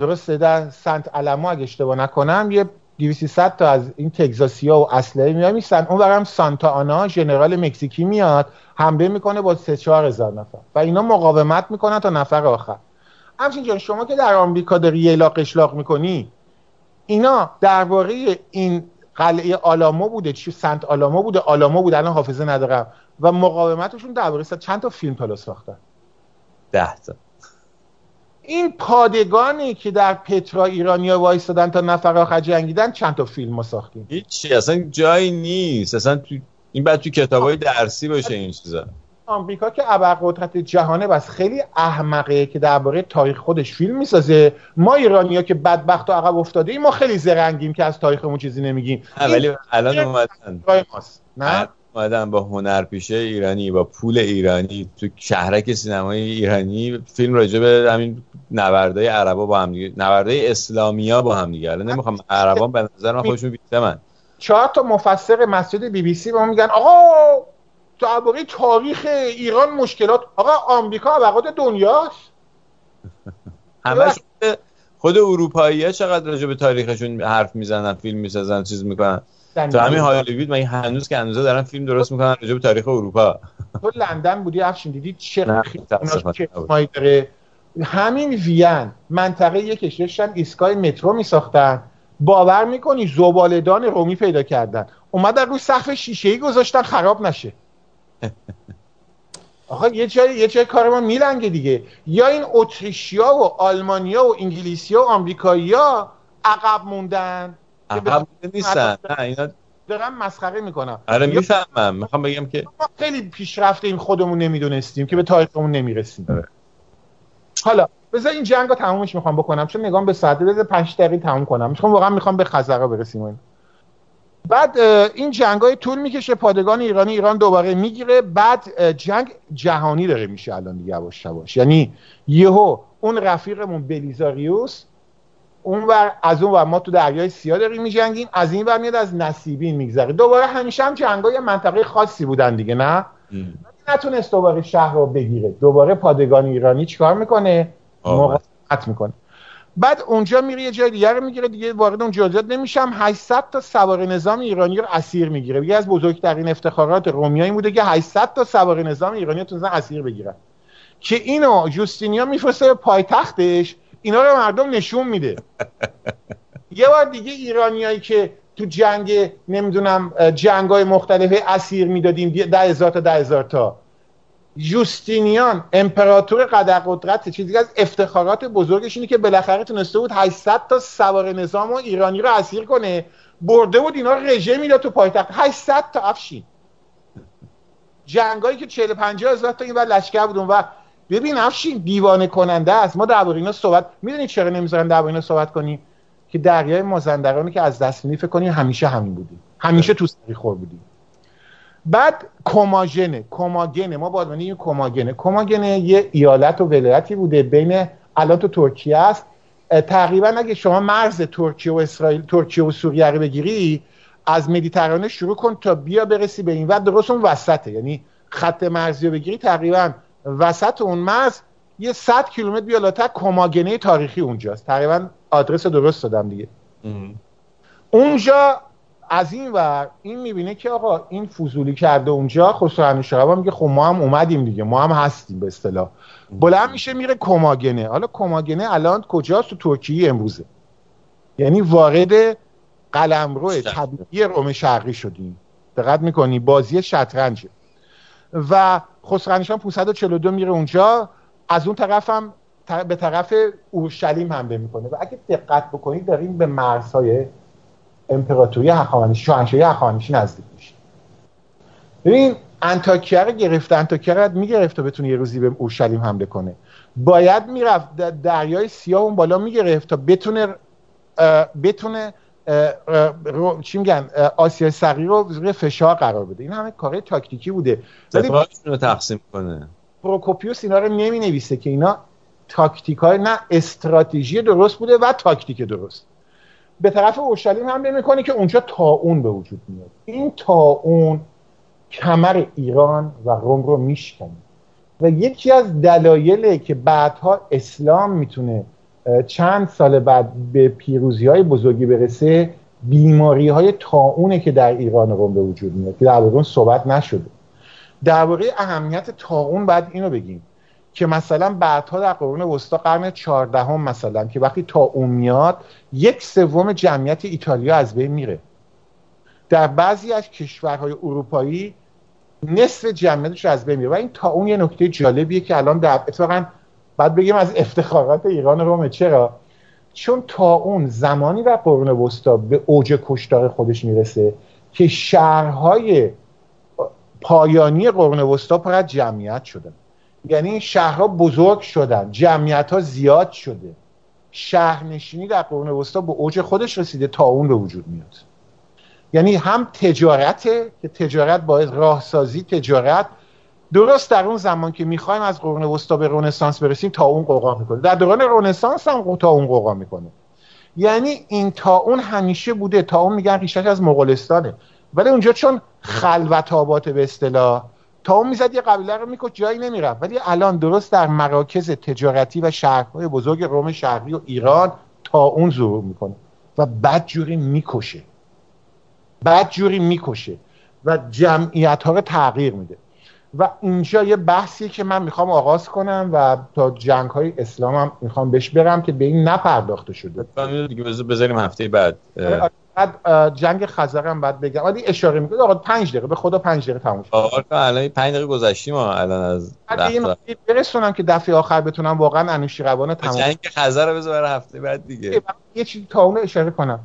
درسته؟ در سنت آلامو اگه اشتباه نکنم یه 200 تا از این تگزاسیا و اسلحه میامیسن. اونورم سانتا آنا ژنرال مکزیکی میاد حمله میکنه با 3-4 هزار نفر و اینا مقاومت میکنن تا نفر آخر. همچنین جان شما که در آمریکا داری یلاق اشلاق میکنی، اینا درباره این قلعه آلامو بوده، چی سنت آلامو بوده، آلامو بوده، الان حافظه ندارم، و مقاومتشون درباره چند تا فیلم تالا ساختن، 10 تا. این پادگانی که در پترا ایرانیا وایستادن تا نفر آخر جنگیدن چند تا فیلم ما ساختیم؟ هیچی، اصلا جایی نیست، اصلا این بعد تو کتابای درسی باشه این چیزا. آمریکا که ابرقدرت جهانه بس خیلی احمقه که درباره تاریخ خودش فیلم میسازه. ما ایرانیا که بدبخت و عقب افتاده ایم، ما خیلی زرنگیم که از تاریخمون چیزی نمیگیم. ولی الان اومدن با هنرپیشه ایرانی، با پول ایرانی، تو شهرک سینمای ایرانی فیلم راجع به همین نبردهای عربا با هم دیگه، نبردهای اسلامیا با هم دیگه. الان نمیخوام عربا به نظر من خودشون بی‌ثمن. 4 تا مفسر مسجد BBC به ما میگن آقا درباره تاریخ ایران مشکلات، آقا آمریکا عقب دنیاست. همش خود اروپایی‌ها چقدر راجع به تاریخشون حرف میزنن، فیلم میسازن، چیز میکنن. تو همین هالیوود من هنوزا دارن فیلم درست میکنن راجع به تاریخ اروپا. تو لندن بودی افشین، دیدی چه خیلی داره. همین وین منطقه یکش داشتن ایستگاه مترو میساختن، باور میکنی زباله‌دان رومی پیدا کردن، اومدن روی سقف شیشه‌ای گذاشتن خراب نشه. آخه یه جای کار ما میلنگه دیگه. یا این اتریشیا و آلمانیا و انگلیسیا و آمریکایی‌ها عقب موندن، عقب نیستن، نه اینا دارم مسخره میکنم. آره میفهمم، میخوام بگم که ما خیلی پیشرفته این، خودمون نمیدونستیم که به تاریخمون نمیرسیم. حالا بذار این جنگو تمومش میخوام بکنم، چون نگام به ساعت، بذار 5 دقیقه تموم کنم، میخوام واقعا میخوام به خزرها برسیم. بعد این جنگای طول میکشه، پادگان ایرانی ایران دوباره میگیره، بعد جنگ جهانی داره میشه الان دیگه یواش یواش. یعنی یهو اون رفیقمون بلیزاریوس اونور، از اونور ما تو دریای سیاه داریم میجنگیم، از اینور میاد از نصیبین میگذره. دوباره همیشه هم جنگای منطقه خاصی بودن دیگه، نه نتونست دوباره شهر رو بگیره. دوباره پادگان ایرانی چیکار میکنه؟ مقاومت میکنه. بعد اونجا میره یه جای دیگه رو میگیره دیگه، وارد اون جزئیات نمیشم. 800 تا سوار نظام ایرانی رو اسیر میگیره. یکی از بزرگترین افتخارات رومیایی بوده که 800 تا سوار نظام ایرانی تونستن اسیر بگیرن، که اینو جوستینیان میفرسته به پایتختش، اینا رو مردم نشون میده. یه بار دیگه ایرانیایی که تو جنگ نمیدونم جنگای مختلف اسیر میدادیم 10,000 تا 10,000 تا، جوستینیان امپراتور قدرقدرت، چیزی از افتخارات بزرگش اینه که بالاخره تونسته بود 800 تا سوار نظام و ایرانی رو اسیر کنه، برده بود اینا رژه میداد تو پایتخت. 800 تا افشین، جنگایی که 40-50 هزار تا این و لشکر بودن. و ببین افشین دیوانه کننده است، ما درباره اینا صحبت، میدونید چرا نمیذارن درباره اینا صحبت کنیم؟ که دریای مازندرانی که از دست میدی، فکر کنی همیشه همین بودی، همیشه تو سری خور بودی. بعد کماگنه، ما بادمانی این کماگنه یه ایالت و ولایتی بوده بین الان تو ترکیه است تقریبا. اگه شما مرز ترکیه و اسرائیل، ترکیه و سوریه رو بگیری، از مدیترانه شروع کن تا بیا برسی به این، و درست اون وسطه. یعنی خط مرزی رو بگیری تقریبا وسط اون مرز 100 کیلومتر بیا لاتر، کماگنه تاریخی اونجاست. تقریبا آدرس درست دادم دیگه. اونجا از این ور این میبینه که آقا این فضولی کرده اونجا، خسروانیشابا میگه خب ما هم اومدیم دیگه، ما هم هستیم به اصطلاح. بلند میشه میره کماگنه. حالا کماگنه الان کجاست؟ تو ترکیه امروزه، یعنی وارد قلمرو طبیعی روم شرقی شدیم. دقت میکنی بازی شطرنجه. و خسروانیشابا 542 میره اونجا، از اون طرف هم به طرف اورشلیم حمله میکنه. و اگه دقت بکنید داریم به مرزهای امپراتوری هخامنشی، شاهنشاهی هخامنشی نزدیک میشه. ببین انطاکیه رو گرفت، انطاکیه رو میگرفت تا بتونه یه روزی به اورشلیم حمله کنه. باید میرفت دریای سیاه اون بالا میگرفت تا بتونه چی میگن آسیای صغیر رو زیر فشار قرار بده. این همه کارهای تاکتیکی بوده. سپاهشون رو تقسیم کنه. پروکوپیوس اینا رو نمینویسه که اینا تاکتیکای، نه استراتژی درست بوده و تاکتیک درست. به طرف اورشلیم حمله میکنه که اونجا طاعون به وجود میاد. این طاعون کمر ایران و روم رو میشکنه و یکی از دلایلی که بعدها اسلام میتونه چند سال بعد به پیروزی‌های بزرگی برسه، بیماری‌های طاعونه که در ایران و روم به وجود میاد که در واقع صحبت نشده. در واقع اهمیت طاعون بعد اینو بگیم که مثلا بعدها در قرون وسطا، قرن 14 هم مثلا، که وقتی طاعون میاد 1/3 جمعیت ایتالیا از بین میره. در بعضی از کشورهای اروپایی نصف جمعیتش از بین میره. و این طاعون یه نکته جالبیه که الان در اتفاقا بعد بگیم از افتخارات ایران رومه. چرا؟ چون طاعون زمانی در قرون وسطا به اوج کشتار خودش میرسه که شهرهای پایانی قرون وسطا پر از جمعیت شدن. یعنی شهرها بزرگ شدن، جمعیت‌ها زیاد شده، شهرنشینی در قرون وسطا به اوج خودش رسیده، طاعون به وجود میاد. یعنی هم تجارته که تجارت باعث راهسازی، تجارت درست در اون زمان که می‌خوایم از قرون وسطا به رنسانس برسیم طاعون قوقا میکنه، در دوران رنسانس هم طاعون قوقا میکنه. یعنی این طاعون همیشه بوده. طاعون میگن ریشه‌اش از مغولستانه، ولی اونجا چون خلوت آباد به اصطلاح، طاعون میزد یه قبیله رو میکشت جایی نمیرفت. ولی الان درست در مراکز تجارتی و شهرهای بزرگ روم شرقی و ایران طاعون ظهور میکنه و بدجوری میکشه، بدجوری میکشه و جمعیت ها رو تغییر میده. و اینجا یه بحثیه که من میخوام آغاز کنم و تا جنگ های اسلام هم میخوام بهش برم که به این نپرداخته شده. بذاریم هفته بعد جنگ خزر هم بعد بگم. ولی اشاره میکنه آقا 5 دقیقه، به خدا 5 دقیقه تموم شد. آقا الان 5 دقیقه گذشتیم الان از بعد برسونم که دفعه آخر بتونم واقعا انوشیروان تموم. جنگ خزر رو بذار هفته بعد دیگه. یه چیزی طاعون اشاره کنم.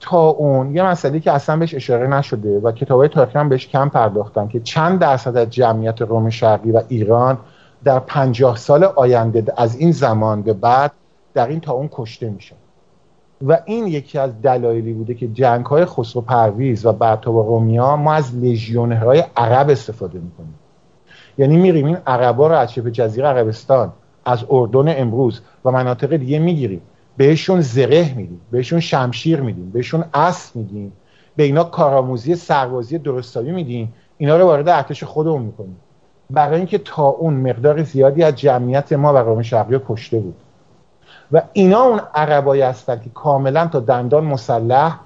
طاعون یه مسئله که اصلا بهش اشاره نشده و کتابای تاریخی هم بهش کم پرداختن که چند درصد از جمعیت روم شرقی و ایران در 50 سال آینده از این زمان به بعد در این طاعون کشته میشن. و این یکی از دلایلی بوده که جنگ‌های خسرو پرویز و بعدها با رومیا ما از لژیونرهای عرب استفاده میکنیم. یعنی میریم این عربا رو از شبه جزیره عربستان، از اردن امروز و مناطق دیگه میگیریم، بهشون زره میدیم، بهشون شمشیر میدیم، بهشون اسب میدیم، به اینا کارآموزی سربازی درستابی میدیم، اینا رو وارد ارتش خودمون میکنیم. برای اینکه طاعون مقدار زیادی از جمعیت ما و روم شرقی کشته بود. و اینا اون عربایی هستن که کاملا تا دندان مسلح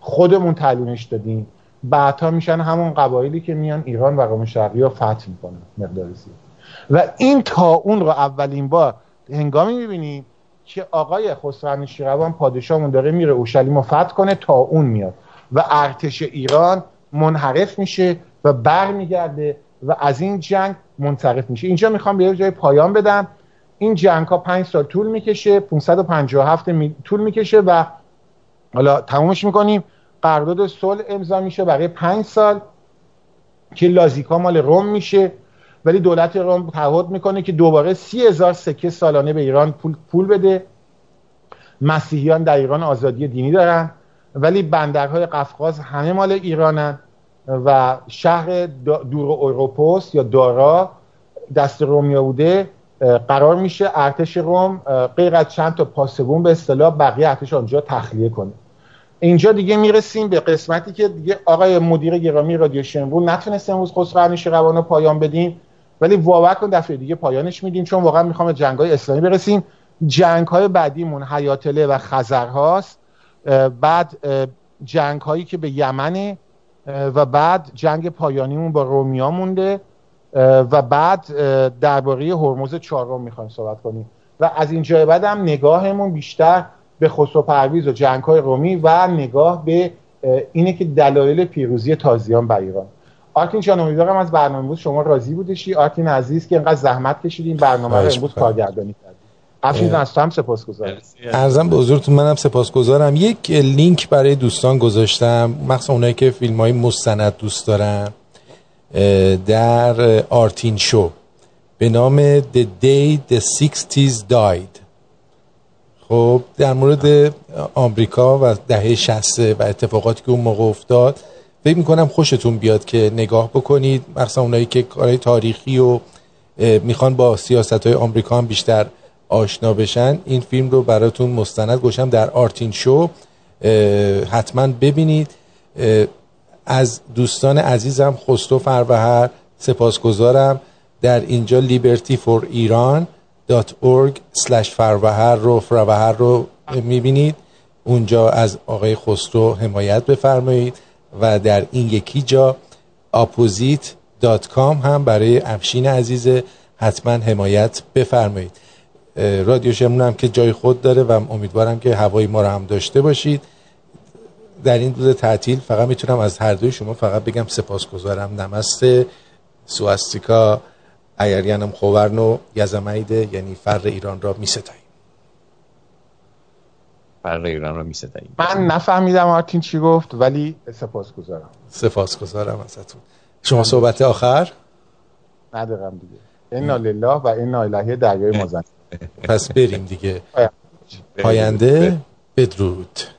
خودمون تعلونش دادیم. بعدها میشن همون قبایلی که میان ایران و روم شرقی رو فتح میکنن مقدار زیاد. و این طاعون رو اولین بار هنگامی میبینیم که آقای خسروانیشابا پادشاهمون داره میره اورشلیم رو فتح کنه، طاعون میاد و ارتش ایران منحرف میشه و برمیگرده و از این جنگ منصرف میشه. اینجا میخوام به یه جای پایان بدم. این جنگ ها 5 سال طول میکشه، 557 طول میکشه و حالا تمومش میکنیم. قرارداد صلح امضا میشه برای 5 سال که لازیکا مال روم میشه، ولی دولت روم تعهد میکنه که دوباره 30,000 سکه سالانه به ایران پول بده. مسیحیان در ایران آزادی دینی دارن، ولی بندرهای قفقاز همه مال ایرانن و شهر دور اروپوس یا دارا دست رومیا بوده. قرار میشه ارتش روم غیر از چند تا پاسبون به اصطلاح بقیه ارتش آنجا تخلیه کنه. اینجا دیگه میرسیم به قسمتی که دیگه آقای مدیر گرامی رادیو شنبون نتونست امروز خسروانیشابا رو پایان بدیم، ولی واقعا دفعه دیگه پایانش میدیم چون واقعا میخوام به جنگ‌های اسلامی برسیم. جنگ‌های بعدیمون حیاتله و خزر هاست، بعد جنگ هایی که به یمنه و بعد جنگ پایانیمون با رومیا مونده و بعد درباره هرمز چهارم میخوایم صحبت کنیم و از این جای بعد هم نگاهمون بیشتر به خسرو پرویز و جنگ های رومی و نگاه به اینه که دلایل پیروزی تازیان بر ایران. آرتین جان امیدوارم از برنامه بود شما راضی بودشی. آرتین عزیز که انقدر زحمت کشید این برنامه رو امروز کارگردانی کرد. عفیف از تو هم سپاسگزارم. عرضم به حضورتون منم سپاسگزارم. یک لینک برای دوستان گذاشتم مخصوصا اونایی که فیلم‌های مستند دوست دارن در آرتین شو به نام The Day the 60s Died. خب در مورد آمریکا و دهه 60 و اتفاقاتی که اون موقع افتاد فکر می‌کنم خوشتون بیاد که نگاه بکنید، مخصوصا اونایی که کارهای تاریخی و میخوان با سیاست‌های آمریکا هم بیشتر آشنا بشن. این فیلم رو براتون مستند گوشم در آرتین شو حتما ببینید. از دوستان عزیزم خسرو فروهر سپاسگزارم. در اینجا libertyforiran.org/فروهر رو میبینید، اونجا از آقای خسرو حمایت بفرمایید و در این یکی جا opposite.com هم برای افشین عزیز حتما حمایت بفرمایید. رادیو شمرون هم که جای خود داره و امیدوارم که هوای ما رو هم داشته باشید. در این روز تعطیل فقط میتونم از هر دوی شما فقط بگم سپاسگزارم. نمسته، سواستیکا، ایریانم خوورنو یزمایده، یعنی فر ایران را میستاییم. فر ایران را میستاییم. من نفهمیدم آرتین چی گفت ولی سپاسگزارم. سپاسگزارم ازتون. شما صحبت آخر؟ ندارم دیگه. انا لله و انا الیه دریای مازن. پس بریم دیگه. پاینده بدرود.